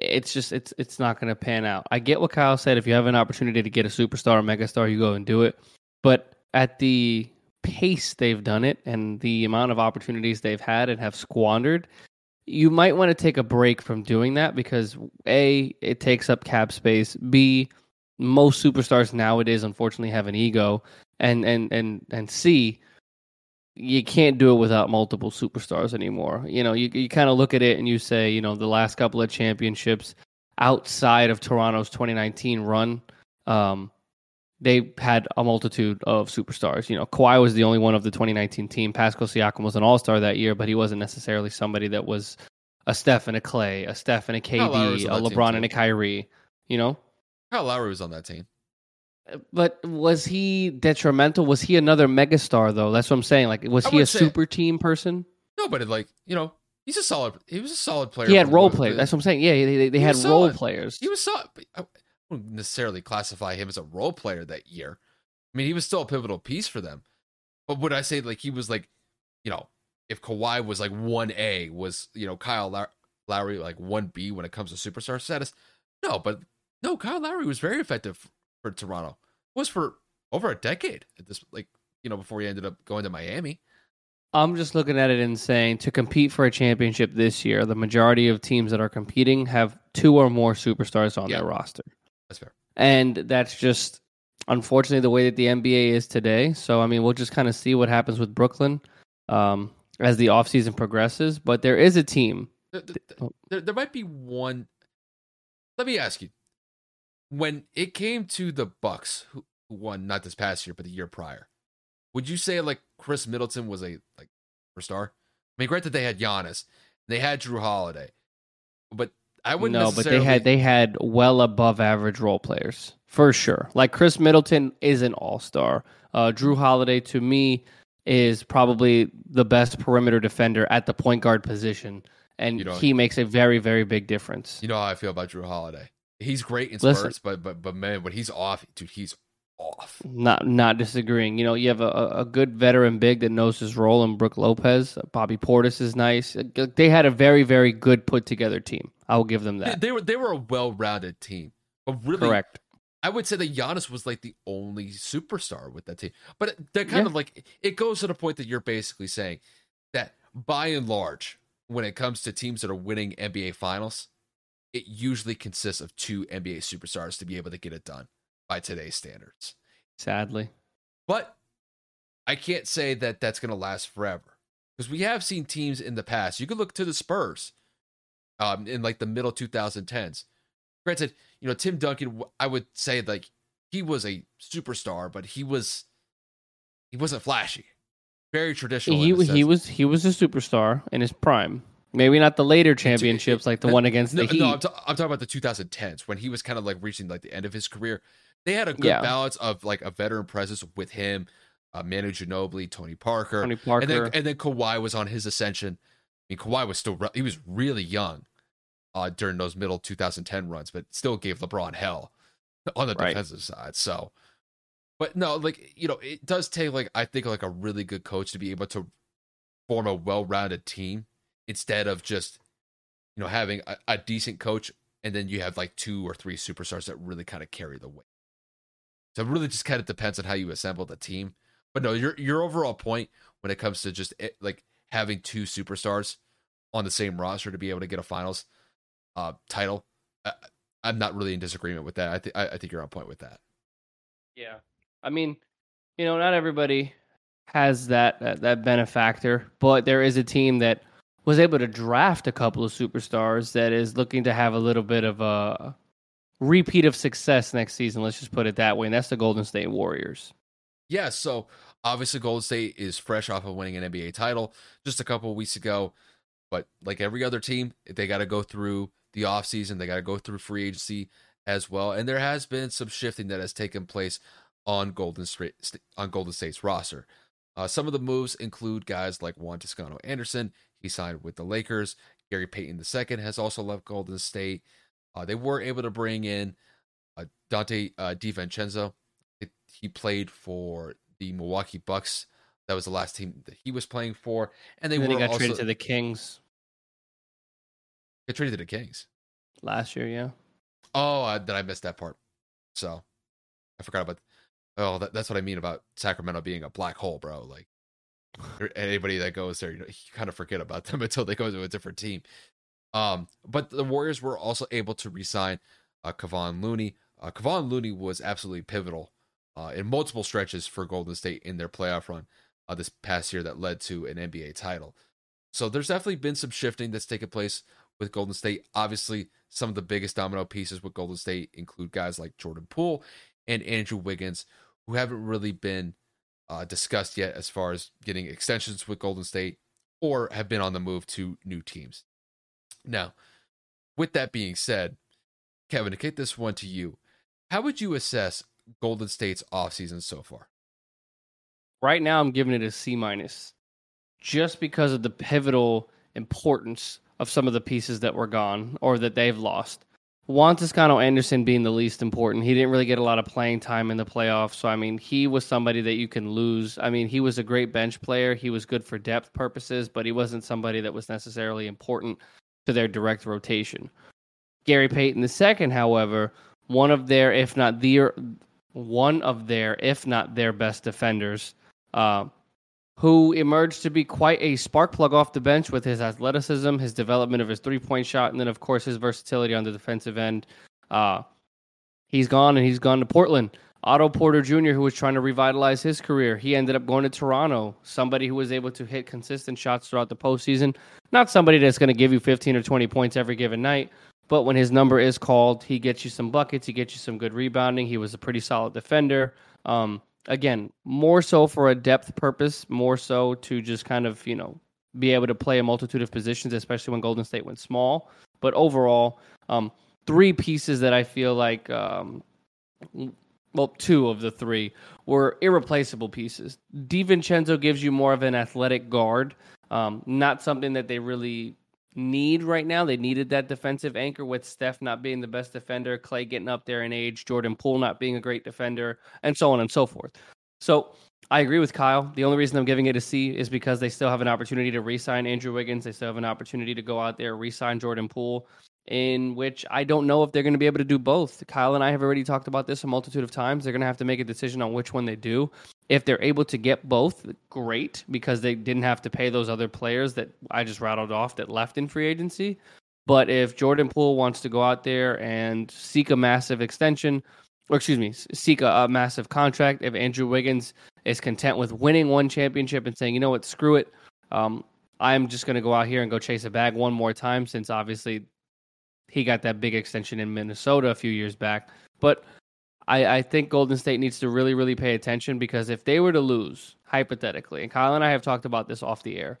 it's just it's not going to pan out. I get what Kyle said. If you have an opportunity to get a superstar, a megastar, you go and do it. But at the pace they've done it and the amount of opportunities they've had and have squandered, you might want to take a break from doing that, because A, it takes up cap space. B, most superstars nowadays, unfortunately, have an ego. And C, you can't do it without multiple superstars anymore. You know, you kind of look at it and you say, you know, the last couple of championships outside of Toronto's 2019 run, they had a multitude of superstars. You know, Kawhi was the only one of the 2019 team. Pascal Siakam was an all-star that year, but he wasn't necessarily somebody that was a Steph and a Clay, a Steph and a KD, a LeBron and a Kyrie, you know? Kyle Lowry was on that team. But was he detrimental? Was he another megastar, though? That's what I'm saying. Like, was he a super team person? No, but like, you know, he was a solid player. He had role players. That's what I'm saying. Yeah, they had role players. He was solid. I wouldn't necessarily classify him as a role player that year. I mean, he was still a pivotal piece for them. But would I say, like, he was like, you know, if Kawhi was like 1A, was, you know, Kyle Lowry like 1B when it comes to superstar status? No, but no, Kyle Lowry was very effective for Toronto. It was for over a decade at this, like, you know, before he ended up going to Miami. I'm just looking at it and saying, to compete for a championship this year, the majority of teams that are competing have two or more superstars on their roster. That's fair. And that's just, unfortunately, the way that the NBA is today. So, I mean, we'll just kind of see what happens with Brooklyn as the offseason progresses. But there is a team. There might be one. Let me ask you. When it came to the Bucks, who won not this past year, but the year prior, would you say like Chris Middleton was a like superstar? I mean, granted, they had Giannis, they had Drew Holiday, but I wouldn't necessarily... No, but they had well above average role players for sure. Like Chris Middleton is an all-star. Drew Holiday to me is probably the best perimeter defender at the point guard position, and he makes a very, very big difference. You know how I feel about Drew Holiday. He's great in spurts. Listen, but man, when he's off, dude, he's off. Not disagreeing. You know, you have a good veteran big that knows his role in Brook Lopez. Bobby Portis is nice. They had a very, very good put together team. I will give them that. They were a well-rounded team. But really, correct. I would say that Giannis was like the only superstar with that team. But they're kind of like, it goes to the point that you're basically saying that by and large, when it comes to teams that are winning NBA finals, it usually consists of two NBA superstars to be able to get it done by today's standards. Sadly. But I can't say that that's going to last forever, because we have seen teams in the past. You could look to the Spurs in like the middle 2010s. Granted, you know, Tim Duncan, I would say like he was a superstar, but he wasn't flashy. Very traditional. He was a superstar in his prime. Maybe not the later championships, like the one against the Heat. No, I'm talking about the 2010s, when he was kind of like reaching like the end of his career. They had a good balance of like a veteran presence with him, Manu Ginobili, Tony Parker. And then Kawhi was on his ascension. I mean, Kawhi was he was really young during those middle 2010 runs, but still gave LeBron hell on the defensive side. So, but no, like, you know, it does take like, I think like a really good coach to be able to form a well-rounded team, instead of just, you know, having a decent coach and then you have like two or three superstars that really kind of carry the weight. So it really just kind of depends on how you assemble the team. But no, your overall point when it comes to just like having two superstars on the same roster to be able to get a finals title, I'm not really in disagreement with that. I think you're on point with that. Yeah. I mean, you know, not everybody has that benefactor, but there is a team that was able to draft a couple of superstars that is looking to have a little bit of a repeat of success next season. Let's just put it that way. And that's the Golden State Warriors. Yeah. So obviously Golden State is fresh off of winning an NBA title just a couple of weeks ago, but like every other team, they got to go through the offseason. They got to go through free agency as well. And there has been some shifting that has taken place on Golden State's roster. Some of the moves include guys like Juan Toscano-Anderson. He signed with the Lakers. Gary Payton II has also left Golden State. They were able to bring in Dante DiVincenzo. He played for the Milwaukee Bucks. That was the last team that he was playing for. And he got traded to the Kings. Got traded to the Kings? Last year, yeah. Oh, then I missed that part. So I forgot about that. Oh, that's what I mean about Sacramento being a black hole, bro. Like anybody that goes there, you know, you kind of forget about them until they go to a different team. But the Warriors were also able to re-sign Kevon Looney. Kevon Looney was absolutely pivotal in multiple stretches for Golden State in their playoff run this past year that led to an NBA title. So there's definitely been some shifting that's taken place with Golden State. Obviously, some of the biggest domino pieces with Golden State include guys like Jordan Poole and Andrew Wiggins, who haven't really been discussed yet as far as getting extensions with Golden State or have been on the move to new teams. Now, with that being said, Kevin, to kick this one to you, how would you assess Golden State's offseason so far? Right now, I'm giving it a C-, just because of the pivotal importance of some of the pieces that were gone or that they've lost. Juan Toscano-Anderson being the least important. He didn't really get a lot of playing time in the playoffs. So, I mean, he was somebody that you can lose. I mean, he was a great bench player. He was good for depth purposes, but he wasn't somebody that was necessarily important to their direct rotation. Gary Payton II, however, one of their, if not their best defenders, who emerged to be quite a spark plug off the bench with his athleticism, his development of his three-point shot, and then, of course, his versatility on the defensive end. He's gone to Portland. Otto Porter Jr., who was trying to revitalize his career, he ended up going to Toronto, somebody who was able to hit consistent shots throughout the postseason. Not somebody that's going to give you 15 or 20 points every given night, but when his number is called, he gets you some buckets, he gets you some good rebounding. He was a pretty solid defender. Again, more so for a depth purpose, more so to just kind of, you know, be able to play a multitude of positions, especially when Golden State went small. But overall, three pieces that I feel like, two of the three were irreplaceable pieces. DiVincenzo gives you more of an athletic guard, not something that they really need right now. They needed that defensive anchor with Steph not being the best defender, Klay getting up there in age, Jordan Poole not being a great defender, and so on and so forth. So I agree with Kyle. The only reason I'm giving it a C is because they still have an opportunity to re-sign Andrew Wiggins. They still have an opportunity to go out there, re-sign Jordan Poole, in which I don't know if they're going to be able to do both. Kyle and I have already talked about this a multitude of times. They're going to have to make a decision on which one they do. If they're able to get both, great, because they didn't have to pay those other players that I just rattled off that left in free agency. But if Jordan Poole wants to go out there and seek a massive contract, if Andrew Wiggins is content with winning one championship and saying, you know what, screw it, I'm just going to go out here and go chase a bag one more time, since obviously he got that big extension in Minnesota a few years back. But I think Golden State needs to really, really pay attention, because if they were to lose, hypothetically, and Kyle and I have talked about this off the air,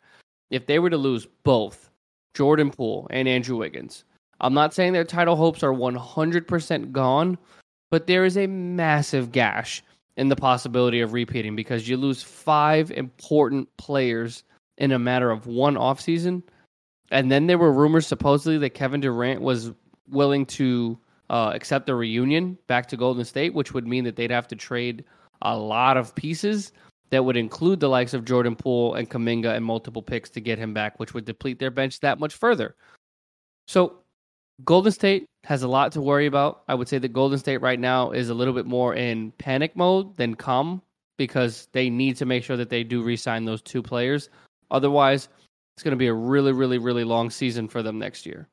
if they were to lose both Jordan Poole and Andrew Wiggins, I'm not saying their title hopes are 100% gone, but there is a massive gash in the possibility of repeating, because you lose five important players in a matter of one offseason. And then there were rumors supposedly that Kevin Durant was willing to accept a reunion back to Golden State, which would mean that they'd have to trade a lot of pieces that would include the likes of Jordan Poole and Kuminga and multiple picks to get him back, which would deplete their bench that much further. So Golden State has a lot to worry about. I would say that Golden State right now is a little bit more in panic mode than calm, because they need to make sure that they do re-sign those two players. Otherwise, it's going to be a really, really, really long season for them next year.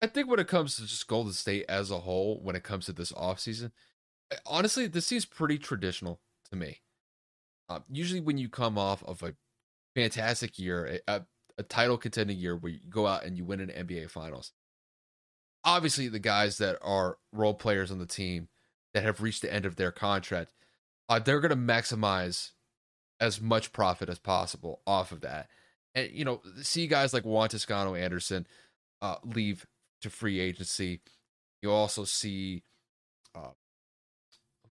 I think when it comes to just Golden State as a whole, when it comes to this offseason, honestly, this seems pretty traditional to me. Usually when you come off of a fantastic year, a title contending year where you go out and you win an NBA Finals, obviously the guys that are role players on the team that have reached the end of their contract, they're going to maximize as much profit as possible off of that. And, you know, see guys like Juan Toscano-Anderson leave to free agency. You also see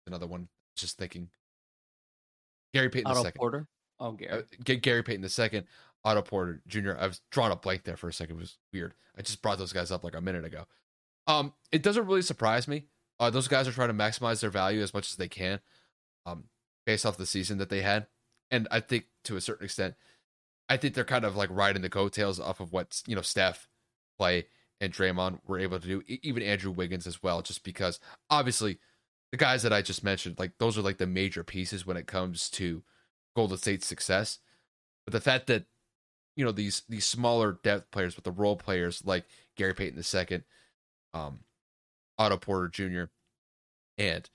another one, just thinking, Gary Payton II. Otto Porter? Oh, Gary. Gary Payton II, Otto Porter Jr. I was drawn a blank there for a second. It was weird. I just brought those guys up like a minute ago. It doesn't really surprise me. Those guys are trying to maximize their value as much as they can based off the season that they had. And I think to a certain extent, I think they're kind of like riding the coattails off of what, you know, Steph, Klay, and Draymond were able to do, even Andrew Wiggins as well, just because obviously the guys that I just mentioned, like those are like the major pieces when it comes to Golden State's success. But the fact that, you know, these smaller depth players with the role players like Gary Payton II, Otto Porter Jr., and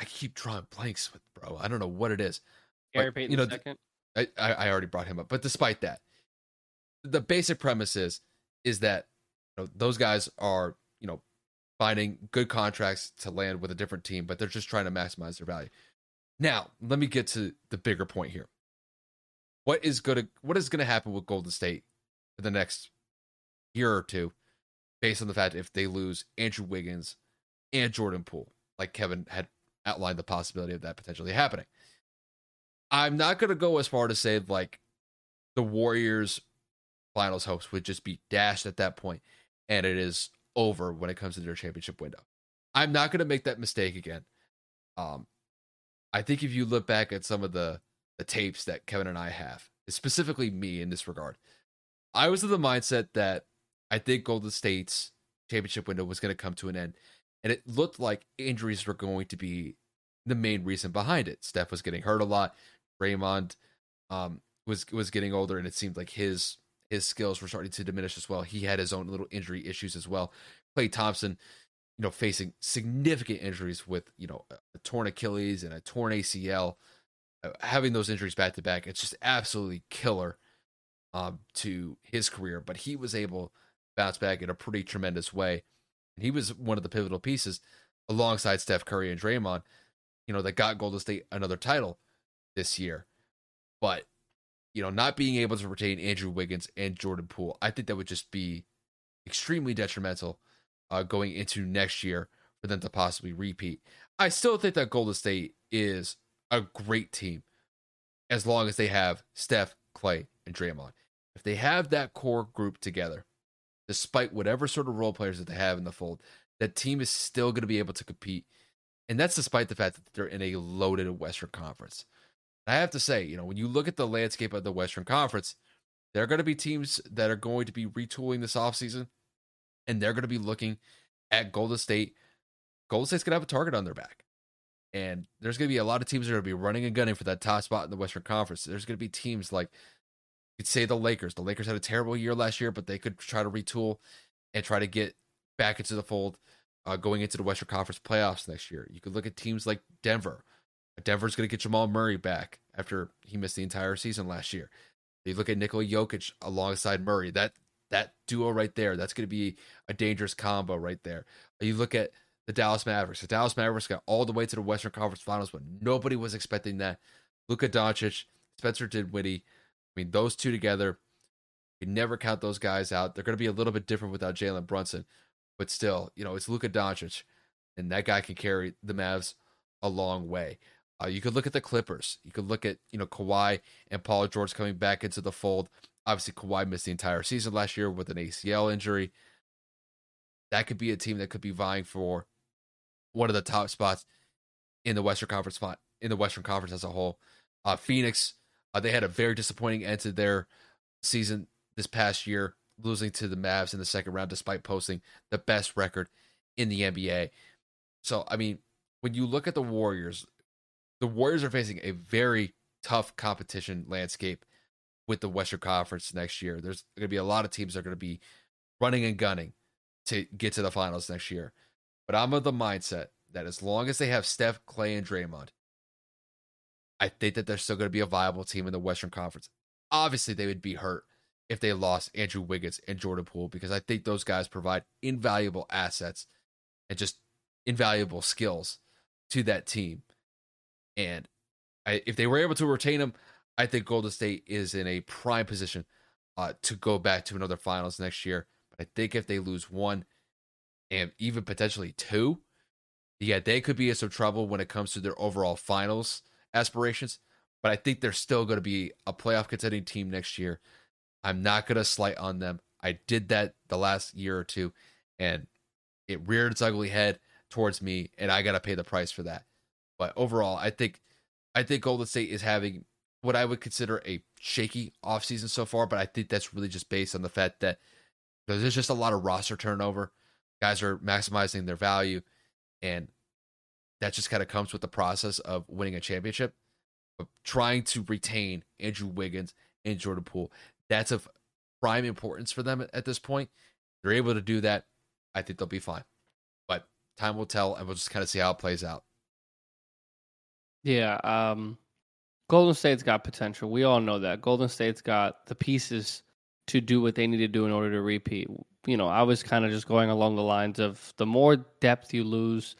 I keep drawing blanks with bro. I don't know what it is. Gary Payton II. I already brought him up, but despite that, the basic premise is that, you know, those guys are, you know, finding good contracts to land with a different team, but they're just trying to maximize their value. Now, let me get to the bigger point here. What is going to happen with Golden State for the next year or two, based on the fact if they lose Andrew Wiggins and Jordan Poole, like Kevin had outlined the possibility of that potentially happening. I'm not going to go as far to say like the Warriors' finals hopes would just be dashed at that point, and it is over when it comes to their championship window. I'm not going to make that mistake again. I think if you look back at some of the tapes that Kevin and I have, specifically me in this regard, I was of the mindset that I think Golden State's championship window was going to come to an end, and it looked like injuries were going to be the main reason behind it. Steph was getting hurt a lot. Draymond was getting older, and it seemed like his skills were starting to diminish as well. He had his own little injury issues as well. Klay Thompson, you know, facing significant injuries with, you know, a torn Achilles and a torn ACL. Having those injuries back to back, it's just absolutely killer to his career. But he was able to bounce back in a pretty tremendous way, and he was one of the pivotal pieces alongside Steph Curry and Draymond, you know, that got Golden State another title this year. But, you know, not being able to retain Andrew Wiggins and Jordan Poole, I think that would just be extremely detrimental going into next year for them to possibly repeat. I still think that Golden State is a great team as long as they have Steph, Klay, and Draymond. If they have that core group together, despite whatever sort of role players that they have in the fold, that team is still going to be able to compete. And that's despite the fact that they're in a loaded Western Conference. And I have to say, you know, when you look at the landscape of the Western Conference, there are going to be teams that are going to be retooling this offseason, and they're going to be looking at Golden State. Golden State's going to have a target on their back. And there's going to be a lot of teams that are going to be running and gunning for that top spot in the Western Conference. There's going to be teams like, you could say the Lakers. The Lakers had a terrible year last year, but they could try to retool and try to get back into the fold. Going into the Western Conference playoffs next year. You could look at teams like Denver. Denver's going to get Jamal Murray back after he missed the entire season last year. You look at Nikola Jokic alongside Murray. That duo right there, that's going to be a dangerous combo right there. You look at the Dallas Mavericks. The Dallas Mavericks got all the way to the Western Conference Finals when nobody was expecting that. Luka Doncic, Spencer Dinwiddie. I mean, those two together, you never count those guys out. They're going to be a little bit different without Jalen Brunson. But still, you know, it's Luka Doncic, and that guy can carry the Mavs a long way. You could look at the Clippers. You could look at, you know, Kawhi and Paul George coming back into the fold. Obviously, Kawhi missed the entire season last year with an ACL injury. That could be a team that could be vying for one of the top spots in the Western Conference as a whole. Phoenix, they had a very disappointing end to their season this past year, losing to the Mavs in the second round despite posting the best record in the NBA. So, I mean, when you look at the Warriors are facing a very tough competition landscape with the Western Conference next year. There's going to be a lot of teams that are going to be running and gunning to get to the finals next year. But I'm of the mindset that as long as they have Steph, Klay, and Draymond, I think that they're still going to be a viable team in the Western Conference. Obviously, they would be hurt if they lost Andrew Wiggins and Jordan Poole, because I think those guys provide invaluable assets and just invaluable skills to that team. And if they were able to retain them, I think Golden State is in a prime position to go back to another finals next year. But I think if they lose one and even potentially two, yeah, they could be in some trouble when it comes to their overall finals aspirations. But I think they're still going to be a playoff contending team next year. I'm not going to slight on them. I did that the last year or two, and it reared its ugly head towards me, and I got to pay the price for that. But overall, I think Golden State is having what I would consider a shaky offseason so far, but I think that's really just based on the fact that there's just a lot of roster turnover. Guys are maximizing their value, and that just kind of comes with the process of winning a championship. But trying to retain Andrew Wiggins and Jordan Poole, that's of prime importance for them at this point. If they're able to do that, I think they'll be fine. But time will tell, and we'll just kind of see how it plays out. Yeah, Golden State's got potential. We all know that. Golden State's got the pieces to do what they need to do in order to repeat. You know, I was kind of just going along the lines of the more depth you lose,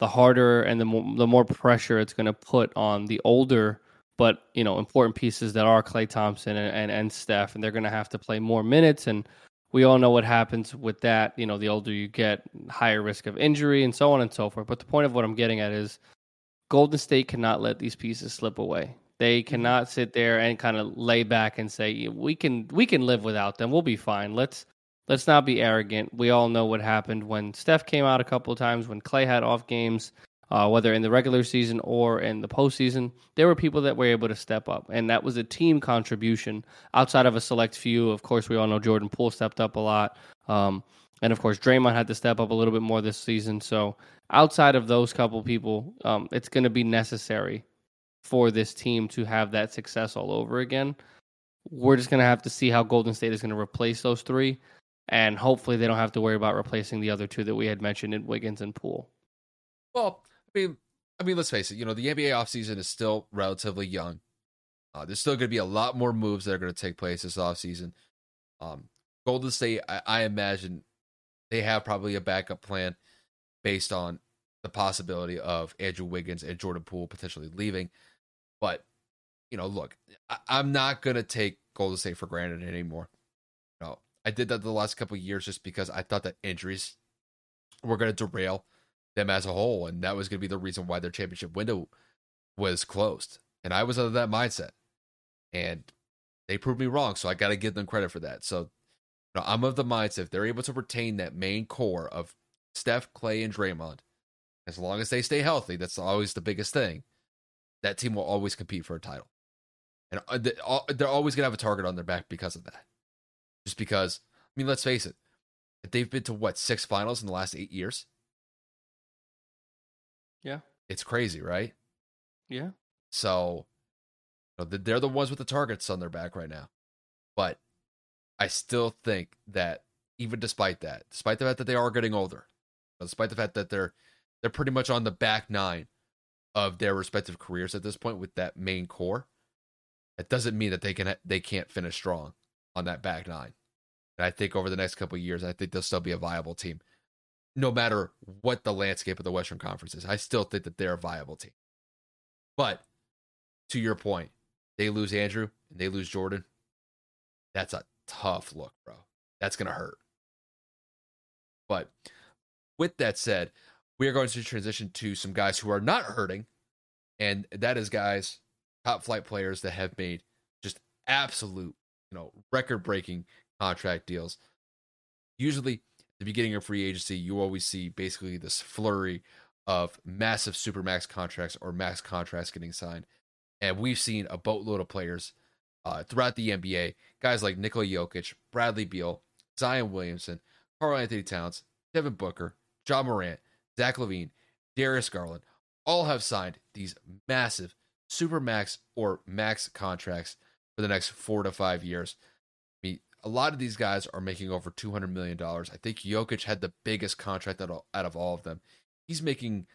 the harder and the more pressure it's going to put on the older but, you know, important pieces that are Klay Thompson and Steph, and they're going to have to play more minutes. And we all know what happens with that. You know, the older you get, higher risk of injury and so on and so forth. But the point of what I'm getting at is Golden State cannot let these pieces slip away. They cannot sit there and kind of lay back and say, we can live without them. We'll be fine. Let's not be arrogant. We all know what happened when Steph came out a couple of times, when Klay had off games, whether in the regular season or in the postseason. There were people that were able to step up, and that was a team contribution outside of a select few. Of course, we all know Jordan Poole stepped up a lot. And, of course, Draymond had to step up a little bit more this season. So outside of those couple people, it's going to be necessary for this team to have that success all over again. We're just going to have to see how Golden State is going to replace those three. And hopefully they don't have to worry about replacing the other two that we had mentioned in Wiggins and Poole. Well, I mean, let's face it. You know, the NBA offseason is still relatively young. There's still going to be a lot more moves that are going to take place this offseason. Golden State, I imagine they have probably a backup plan based on the possibility of Andrew Wiggins and Jordan Poole potentially leaving. But, you know, look, I'm not going to take Golden State for granted anymore. No. I did that the last couple of years just because I thought that injuries were going to derail them as a whole, and that was going to be the reason why their championship window was closed. And I was under that mindset, and they proved me wrong, so I got to give them credit for that. So you know, I'm of the mindset if they're able to retain that main core of Steph, Klay, and Draymond, as long as they stay healthy, that's always the biggest thing, that team will always compete for a title. And they're always going to have a target on their back because of that. Just because, I mean, let's face it, they've been to, 6 finals in the last 8 years? Yeah. It's crazy, right? Yeah. So, you know, they're the ones with the targets on their back right now. But I still think that even despite that, despite the fact that they are getting older, despite the fact that they're pretty much on the back nine of their respective careers at this point with that main core, that doesn't mean that they can't finish strong on that back nine. And I think over the next couple of years, I think they'll still be a viable team. No matter what the landscape of the Western Conference is, I still think that they're a viable team. But to your point, they lose Andrew and they lose Jordan. That's a tough look, bro. That's going to hurt. But with that said, we are going to transition to some guys who are not hurting. And that is guys, top flight players that have made just absolute record-breaking contract deals. Usually, at the beginning of free agency, you always see basically this flurry of massive supermax contracts or max contracts getting signed. And we've seen a boatload of players throughout the NBA, guys like Nikola Jokic, Bradley Beal, Zion Williamson, Karl-Anthony Towns, Devin Booker, Ja Morant, Zach LaVine, Darius Garland, all have signed these massive supermax or max contracts for the next 4 to 5 years. I mean, a lot of these guys are making over $200 million. I think Jokic had the biggest contract out of all of them. He's making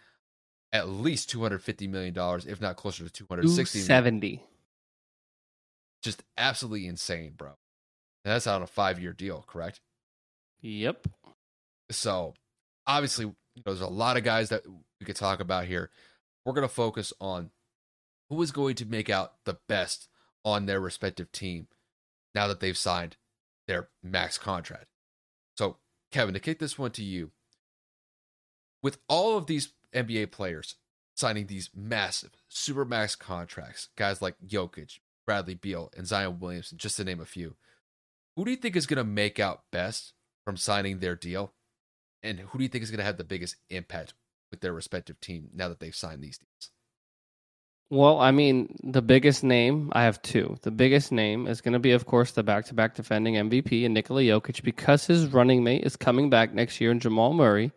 at least $250 million, if not closer to $260 million. $270. Just absolutely insane, bro. And that's on a 5-year deal, correct? Yep. So, obviously, there's a lot of guys that we could talk about here. We're going to focus on who is going to make out the best on their respective team now that they've signed their max contract. So, Kevin, to kick this one to you, with all of these NBA players signing these massive, super max contracts, guys like Jokic, Bradley Beal, and Zion Williamson, just to name a few, who do you think is going to make out best from signing their deal? And who do you think is going to have the biggest impact with their respective team now that they've signed these deals? Well, I mean, the biggest name, I have two. The biggest name is going to be, of course, the back-to-back defending MVP and Nikola Jokic, because his running mate is coming back next year in Jamal Murray.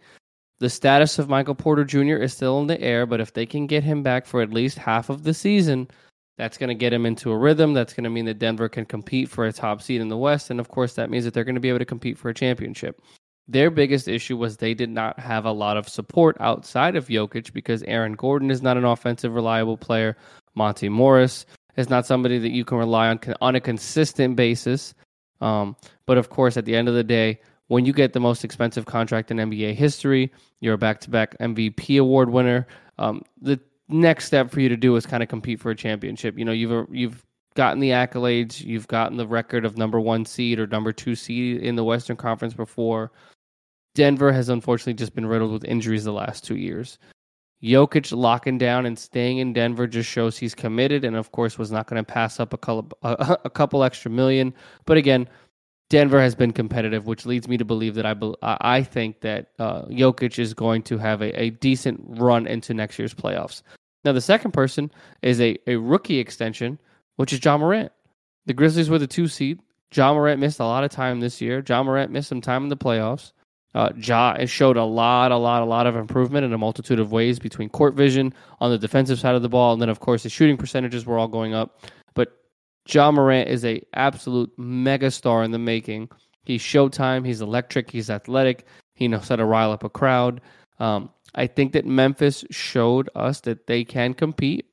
The status of Michael Porter Jr. is still in the air, but if they can get him back for at least half of the season, that's going to get him into a rhythm. That's going to mean that Denver can compete for a top seed in the West, and of course, that means that they're going to be able to compete for a championship. Their biggest issue was they did not have a lot of support outside of Jokic because Aaron Gordon is not an offensive, reliable player. Monty Morris is not somebody that you can rely on a consistent basis. But of course, at the end of the day, when you get the most expensive contract in NBA history, you're a back-to-back MVP award winner. The next step for you to do is kind of compete for a championship. You know, you've gotten the accolades, you've gotten the record of number one seed or number two seed in the Western Conference before. Denver has unfortunately just been riddled with injuries the last 2 years. Jokic locking down and staying in Denver just shows he's committed, and of course was not going to pass up a couple extra million. But again, Denver has been competitive, which leads me to believe that I think that Jokic is going to have a decent run into next year's playoffs. Now, the second person is a rookie extension, which is Ja Morant. The Grizzlies were the 2 seed. Ja Morant missed a lot of time this year. Ja Morant missed some time in the playoffs. Ja showed a lot of improvement in a multitude of ways between court vision on the defensive side of the ball. And then, of course, his shooting percentages were all going up. But Ja Morant is an absolute megastar in the making. He's showtime. He's electric. He's athletic. He knows how to rile up a crowd. I think that Memphis showed us that they can compete.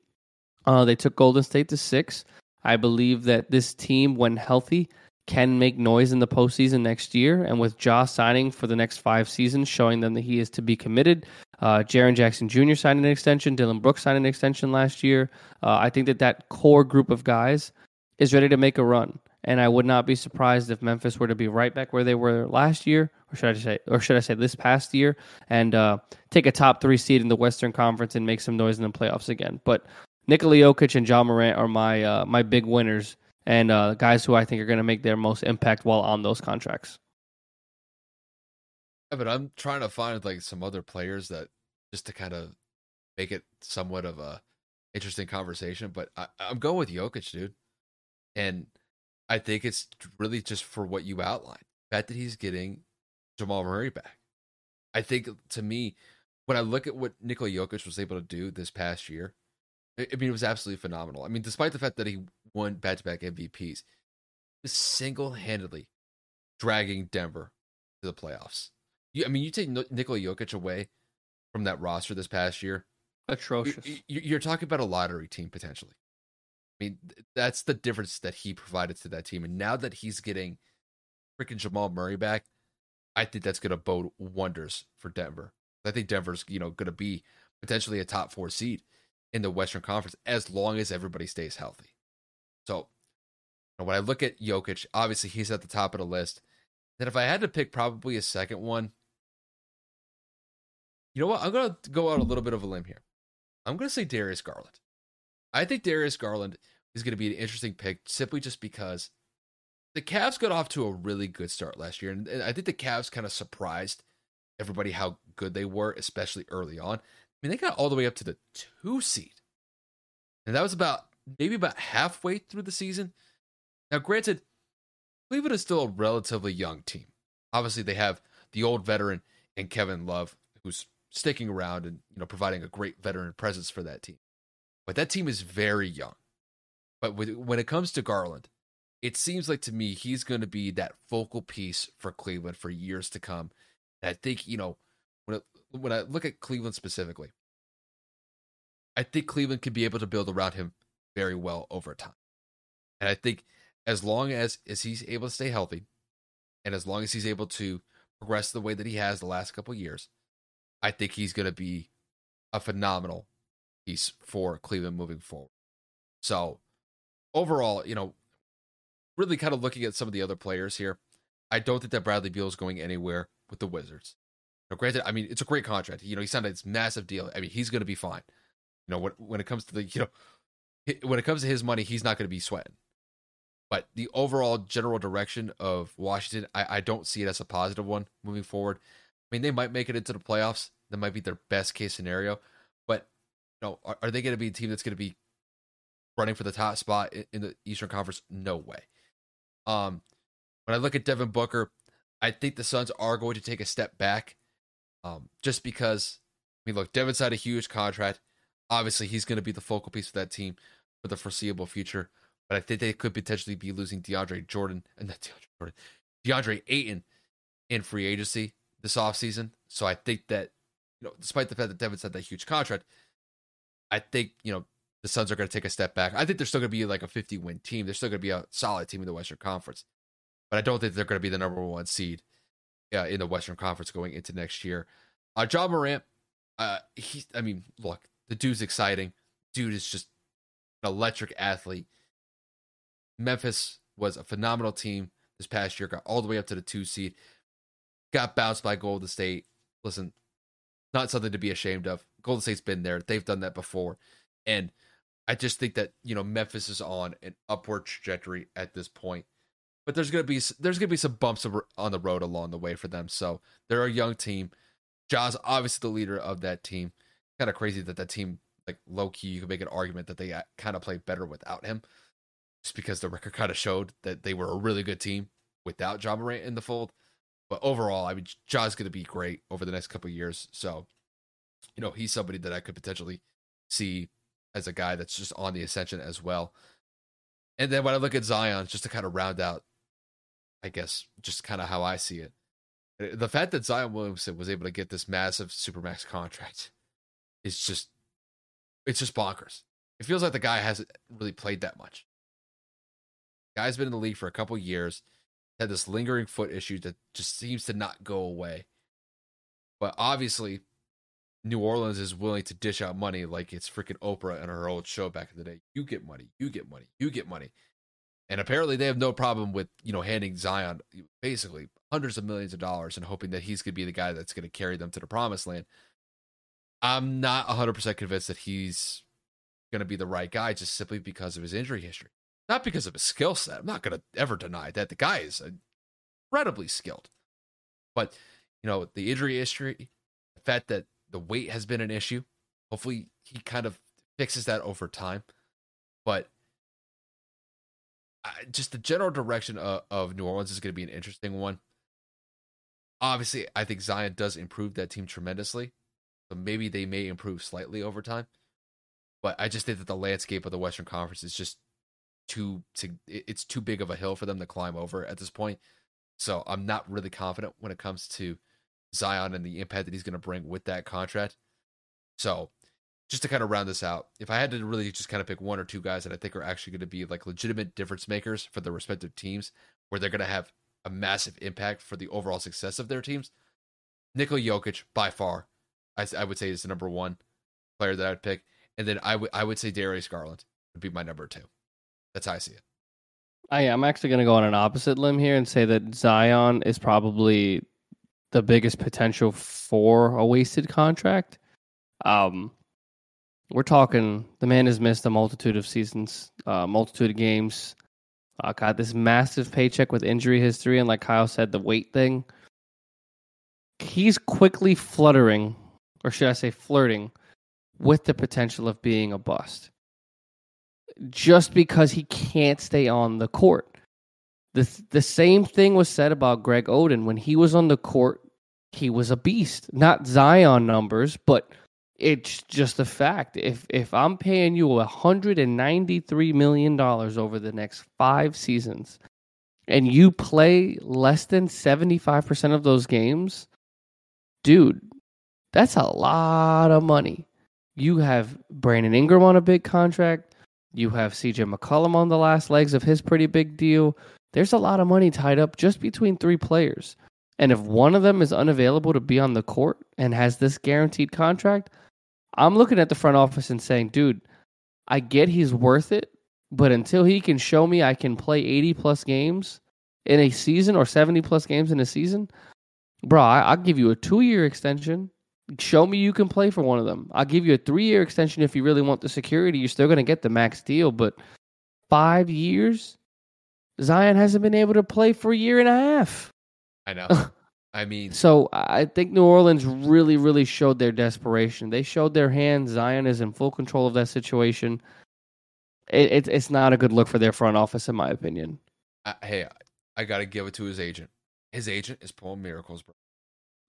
They took Golden State to 6. I believe that this team, when healthy, can make noise in the postseason next year, and with Ja signing for the next 5 seasons, showing them that he is to be committed. Jaren Jackson Jr. signed an extension. Dillon Brooks signed an extension last year. I think that core group of guys is ready to make a run, and I would not be surprised if Memphis were to be right back where they were last year, or should I say this past year, and take a top 3 seed in the Western Conference and make some noise in the playoffs again. But Nikola Jokic and Ja Morant are my big winners, and guys who I think are going to make their most impact while on those contracts. Yeah, but I'm trying to find some other players that just to kind of make it somewhat of a interesting conversation, but I'm going with Jokic, dude. And I think it's really just for what you outlined. The fact that he's getting Jamal Murray back. I think, to me, when I look at what Nikola Jokic was able to do this past year, I mean, it was absolutely phenomenal. I mean, despite the fact that he won back-to-back MVPs, just single-handedly dragging Denver to the playoffs. You take Nikola Jokic away from that roster this past year. Atrocious. You're talking about a lottery team, potentially. I mean, that's the difference that he provided to that team. And now that he's getting freaking Jamal Murray back, I think that's going to bode wonders for Denver. I think Denver's, going to be potentially a top 4 seed in the Western Conference, as long as everybody stays healthy. So when I look at Jokic, obviously he's at the top of the list. Then if I had to pick probably a second one, you know what? I'm going to go out a little bit of a limb here. I'm going to say Darius Garland. I think Darius Garland is going to be an interesting pick simply just because the Cavs got off to a really good start last year. And I think the Cavs kind of surprised everybody how good they were, especially early on. I mean, they got all the way up to the 2 seed. And that was about halfway through the season. Now, granted, Cleveland is still a relatively young team. Obviously, they have the old veteran and Kevin Love, who's sticking around and providing a great veteran presence for that team. But that team is very young. But when it comes to Garland, it seems like to me he's going to be that focal piece for Cleveland for years to come. And I think, when I look at Cleveland specifically, I think Cleveland could be able to build around him very well over time. And I think as long as he's able to stay healthy and as long as he's able to progress the way that he has the last couple of years, I think he's going to be a phenomenal piece for Cleveland moving forward. So overall, you know, really kind of looking at some of the other players here, I don't think that Bradley Beal is going anywhere with the Wizards. Now, granted, I mean, it's a great contract. You know, he signed this massive deal. I mean, he's going to be fine. You know, when it comes to the, you know, when it comes to his money, he's not going to be sweating. But the overall general direction of Washington, I don't see it as a positive one moving forward. I mean, they might make it into the playoffs. That might be their best case scenario. But, you know, are they going to be a team that's going to be running for the top spot in the Eastern Conference? No way. When I look at Devin Booker, I think the Suns are going to take a step back just because, I mean, look, Devin's had a huge contract. Obviously, he's going to be the focal piece of that team for the foreseeable future. But I think they could potentially be losing DeAndre Ayton in free agency this offseason. So I think that, you know, despite the fact that Devin's had that huge contract, I think, you know, the Suns are going to take a step back. I think they're still going to be like a 50-win team. They're still going to be a solid team in the Western Conference. But I don't think they're going to be the number one seed in the Western Conference going into next year. Ja Morant, I mean, look, the dude's exciting. Dude is just an electric athlete. Memphis was a phenomenal team this past year, got all the way up to the 2 seed, got bounced by Golden State. Listen, not something to be ashamed of. Golden State's been there. They've done that before. And I just think that, you know, Memphis is on an upward trajectory at this point. But there's going to be some bumps on the road along the way for them. So they're a young team. Ja's obviously the leader of that team. Kind of crazy that team, like, low-key, you can make an argument that they kind of played better without him. Just because the record kind of showed that they were a really good team without Ja Morant in the fold. But overall, I mean, Ja's going to be great over the next couple of years. So, you know, he's somebody that I could potentially see as a guy that's just on the ascension as well. And then when I look at Zion, just to kind of round out, I guess, just kind of how I see it. The fact that Zion Williamson was able to get this massive Supermax contract is just, it's just bonkers. It feels like the guy hasn't really played that much. Guy's been in the league for a couple years, had this lingering foot issue that just seems to not go away. But obviously, New Orleans is willing to dish out money like it's freaking Oprah and her old show back in the day. You get money, you get money, you get money. And apparently they have no problem with, you know, handing Zion basically hundreds of millions of dollars and hoping that he's going to be the guy that's going to carry them to the promised land. I'm not 100% convinced that he's going to be the right guy just simply because of his injury history. Not because of his skill set. I'm not going to ever deny that. The guy is incredibly skilled. But, you know, the injury history, the fact that the weight has been an issue, hopefully he kind of fixes that over time. But just the general direction of New Orleans is going to be an interesting one. Obviously, I think Zion does improve that team tremendously. So maybe they may improve slightly over time. But I just think that the landscape of the Western Conference is just it's too big of a hill for them to climb over at this point. So I'm not really confident when it comes to Zion and the impact that he's going to bring with that contract. So just to kind of round this out, if I had to really just kind of pick one or two guys that I think are actually going to be like legitimate difference makers for their respective teams, where they're going to have a massive impact for the overall success of their teams, Nikola Jokic by far, I would say is the number one player that I'd pick. And then I would say Darius Garland would be my number two. That's how I see it. I'm actually going to go on an opposite limb here and say that Zion is probably the biggest potential for a wasted contract. We're talking, the man has missed a multitude of seasons, multitude of games. Got this massive paycheck with injury history, and like Kyle said, the weight thing. He's quickly flirting with the potential of being a bust. Just because he can't stay on the court. The same thing was said about Greg Oden. When he was on the court, he was a beast. Not Zion numbers, but it's just a fact. If I'm paying you $193 million over the next 5 seasons, and you play less than 75% of those games, dude, that's a lot of money. You have Brandon Ingram on a big contract. You have CJ McCollum on the last legs of his pretty big deal. There's a lot of money tied up just between three players. And if one of them is unavailable to be on the court and has this guaranteed contract, I'm looking at the front office and saying, dude, I get he's worth it, but until he can show me I can play 80-plus games in a season or 70-plus games in a season, bro, I'll give you a 2-year extension. Show me you can play for one of them. I'll give you a 3-year extension if you really want the security. You're still going to get the max deal, but 5 years? Zion hasn't been able to play for a year and a half. I know. I mean, so I think New Orleans really, really showed their desperation. They showed their hand. Zion is in full control of that situation. It's not a good look for their front office, in my opinion. I got to give it to his agent. His agent is pulling miracles, bro.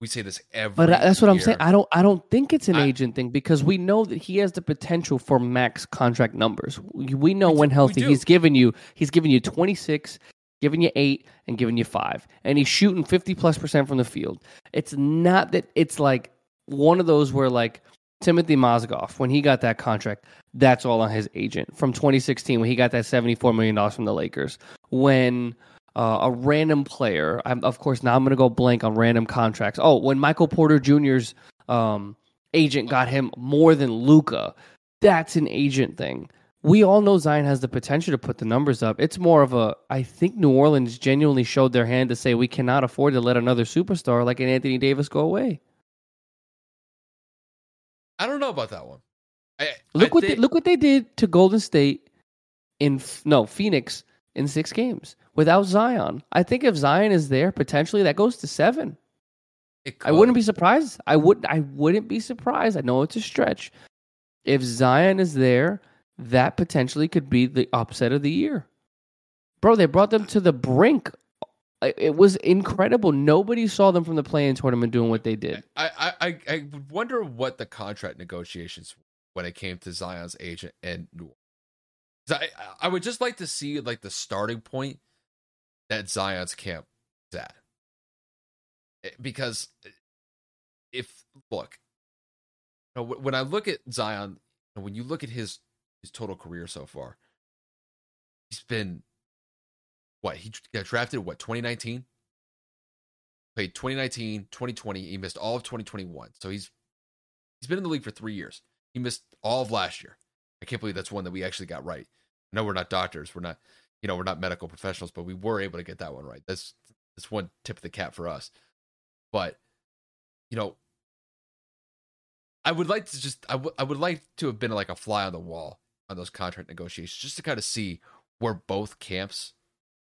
We say this every year. But that's what I'm saying. I don't think it's an agent thing because we know that he has the potential for max contract numbers. We know when healthy he's given you 26, giving you 8, and giving you 5. And he's shooting 50+% from the field. It's not that it's like one of those where like Timothy Mozgov, when he got that contract, that's all on his agent. From 2016, when he got that $74 million from the Lakers. When... a random player. Now I'm going to go blank on random contracts. Oh, when Michael Porter Jr.'s agent got him more than Luka, that's an agent thing. We all know Zion has the potential to put the numbers up. It's more of a, I think New Orleans genuinely showed their hand to say we cannot afford to let another superstar like an Anthony Davis go away. I don't know about that one. Look what they did to Golden State Phoenix in 6 games. Without Zion, I think if Zion is there, potentially that goes to 7. I wouldn't be surprised. I wouldn't be surprised. I know it's a stretch. If Zion is there, that potentially could be the upset of the year. Bro, they brought them to the brink. It was incredible. Nobody saw them from the play-in tournament doing what they did. I wonder what the contract negotiations were when it came to Zion's agent and New Orleans. I would just like to see like the starting point that Zion's camp is at. Because when I look at Zion, when you look at his total career so far, he's been, he got drafted, 2019? Played 2019, 2020, he missed all of 2021. So he's been in the league for 3 years. He missed all of last year. I can't believe that's one that we actually got right. No, we're not doctors. We're not medical professionals, but we were able to get that one right. That's one tip of the cap for us. But, I would like to I would like to have been like a fly on the wall on those contract negotiations just to kind of see where both camps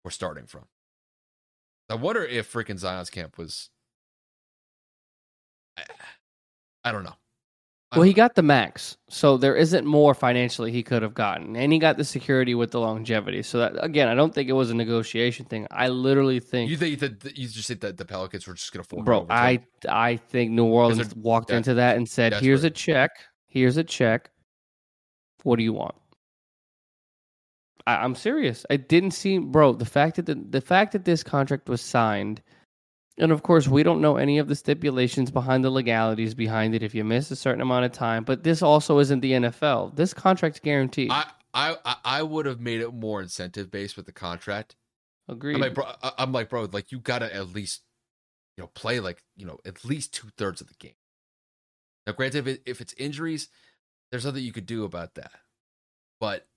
were starting from. I wonder if freaking Zion's camp was, I don't know. Well, he got the max, so there isn't more financially he could have gotten. And he got the security with the longevity. So, that, again, I don't think it was a negotiation thing. I literally think... You think that you just think that the Pelicans were just going to fork over? Bro, I think New Orleans walked into that and said, here's a check. Here's a check. What do you want? I'm serious. I didn't see... Bro, the fact that this contract was signed... And, of course, we don't know any of the stipulations behind the legalities behind it if you miss a certain amount of time. But this also isn't the NFL. This contract's guaranteed. I would have made it more incentive-based with the contract. Agreed. I'm like, bro, you got to at least, play, at least 2/3 of the game. Now, granted, if it's injuries, there's nothing you could do about that. But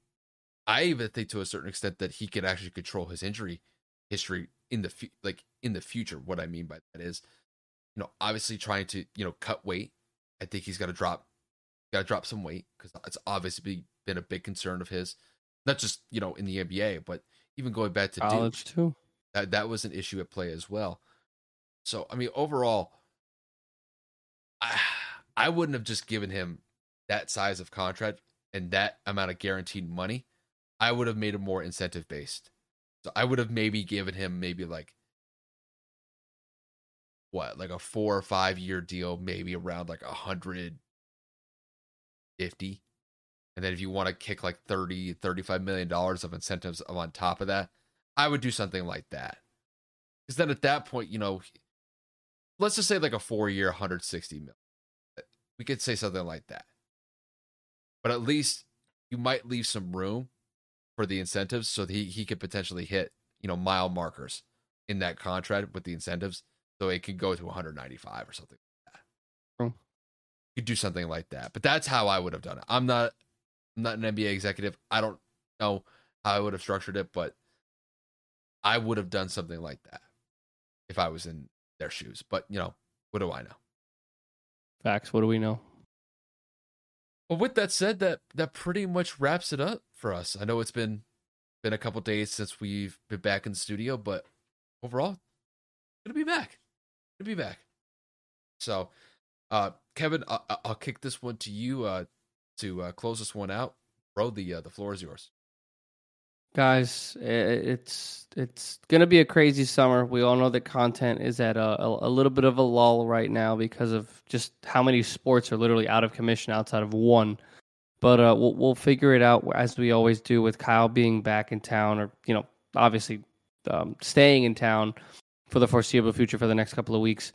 I even think to a certain extent that he could actually control his injury history in the future. What I mean by that is, obviously trying to cut weight. I think he's got to drop some weight because it's obviously been a big concern of his. Not just in the NBA, but even going back to college too. That was an issue at play as well. So I mean, overall, I wouldn't have just given him that size of contract and that amount of guaranteed money. I would have made it more incentive based. So I would have maybe given him like a 4 or 5 year deal, maybe around like 150. And then if you want to kick like $30-35 million of incentives on top of that, I would do something like that. Because then at that point, let's just say like a 4 year, 160 million. We could say something like that. but at least you might leave some room for the incentives so that he could potentially hit, you know, mile markers in that contract with the incentives. So it could go to 195 or something like that. Oh. You could do something like that. But that's how I would have done it. I'm not an NBA executive. I don't know how I would have structured it, but I would have done something like that if I was in their shoes. But, you know, what do I know? Facts. What do we know? Well, with that said, that pretty much wraps it up for us. I know it's been a couple days since we've been back in the studio, but overall, gonna be back. So, Kevin, I'll kick this one to you to close this one out. Bro, the floor is yours. Guys, it's gonna be a crazy summer. We all know that content is at a little bit of a lull right now because of just how many sports are literally out of commission outside of one. But we'll figure it out as we always do with Kyle being back in town, or you know, obviously staying in town for the foreseeable future for the next couple of weeks.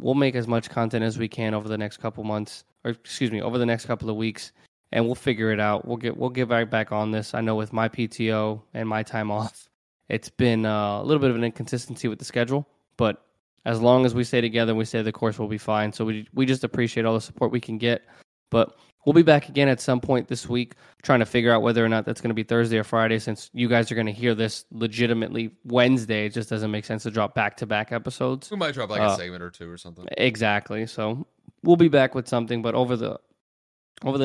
We'll make as much content as we can over the next couple months, or excuse me, over the next couple of weeks, and we'll figure it out. We'll get right back on this. I know with my PTO and my time off, it's been a little bit of an inconsistency with the schedule, but as long as we stay together and we stay the course, we'll be fine. So we just appreciate all the support we can get, but we'll be back again at some point this week, trying to figure out whether or not that's going to be Thursday or Friday, since you guys are going to hear this legitimately Wednesday. It just doesn't make sense to drop back-to-back episodes. We might drop like a segment or two or something. Exactly. So we'll be back with something, but over the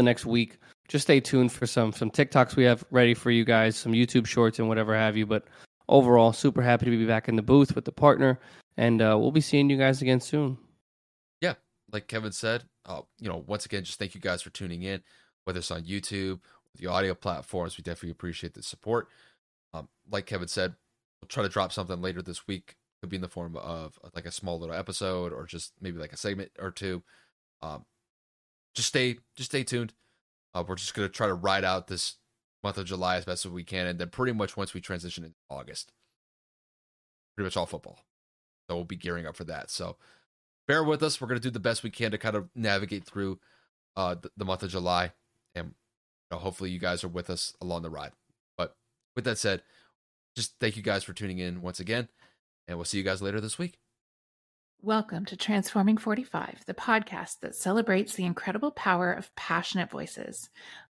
next week, just stay tuned for some TikToks we have ready for you guys, some YouTube shorts and whatever have you. But overall, super happy to be back in the booth with the partner, and we'll be seeing you guys again soon. Yeah, like Kevin said, you know, once again, just thank you guys for tuning in, whether it's on YouTube, with the audio platforms. We definitely appreciate the support. Like Kevin said, we'll try to drop something later this week. Could be in the form of like a small little episode, or just maybe like a segment or two. Just stay tuned. We're just going to try to ride out this month of July as best as we can, and then pretty much once we transition into August, pretty much all football. So we'll be gearing up for that. So bear with us. We're going to do the best we can to kind of navigate through the month of July, and you know, hopefully you guys are with us along the ride. But with that said, just thank you guys for tuning in once again, and we'll see you guys later this week. Welcome to Transforming 45, the podcast that celebrates the incredible power of passionate voices.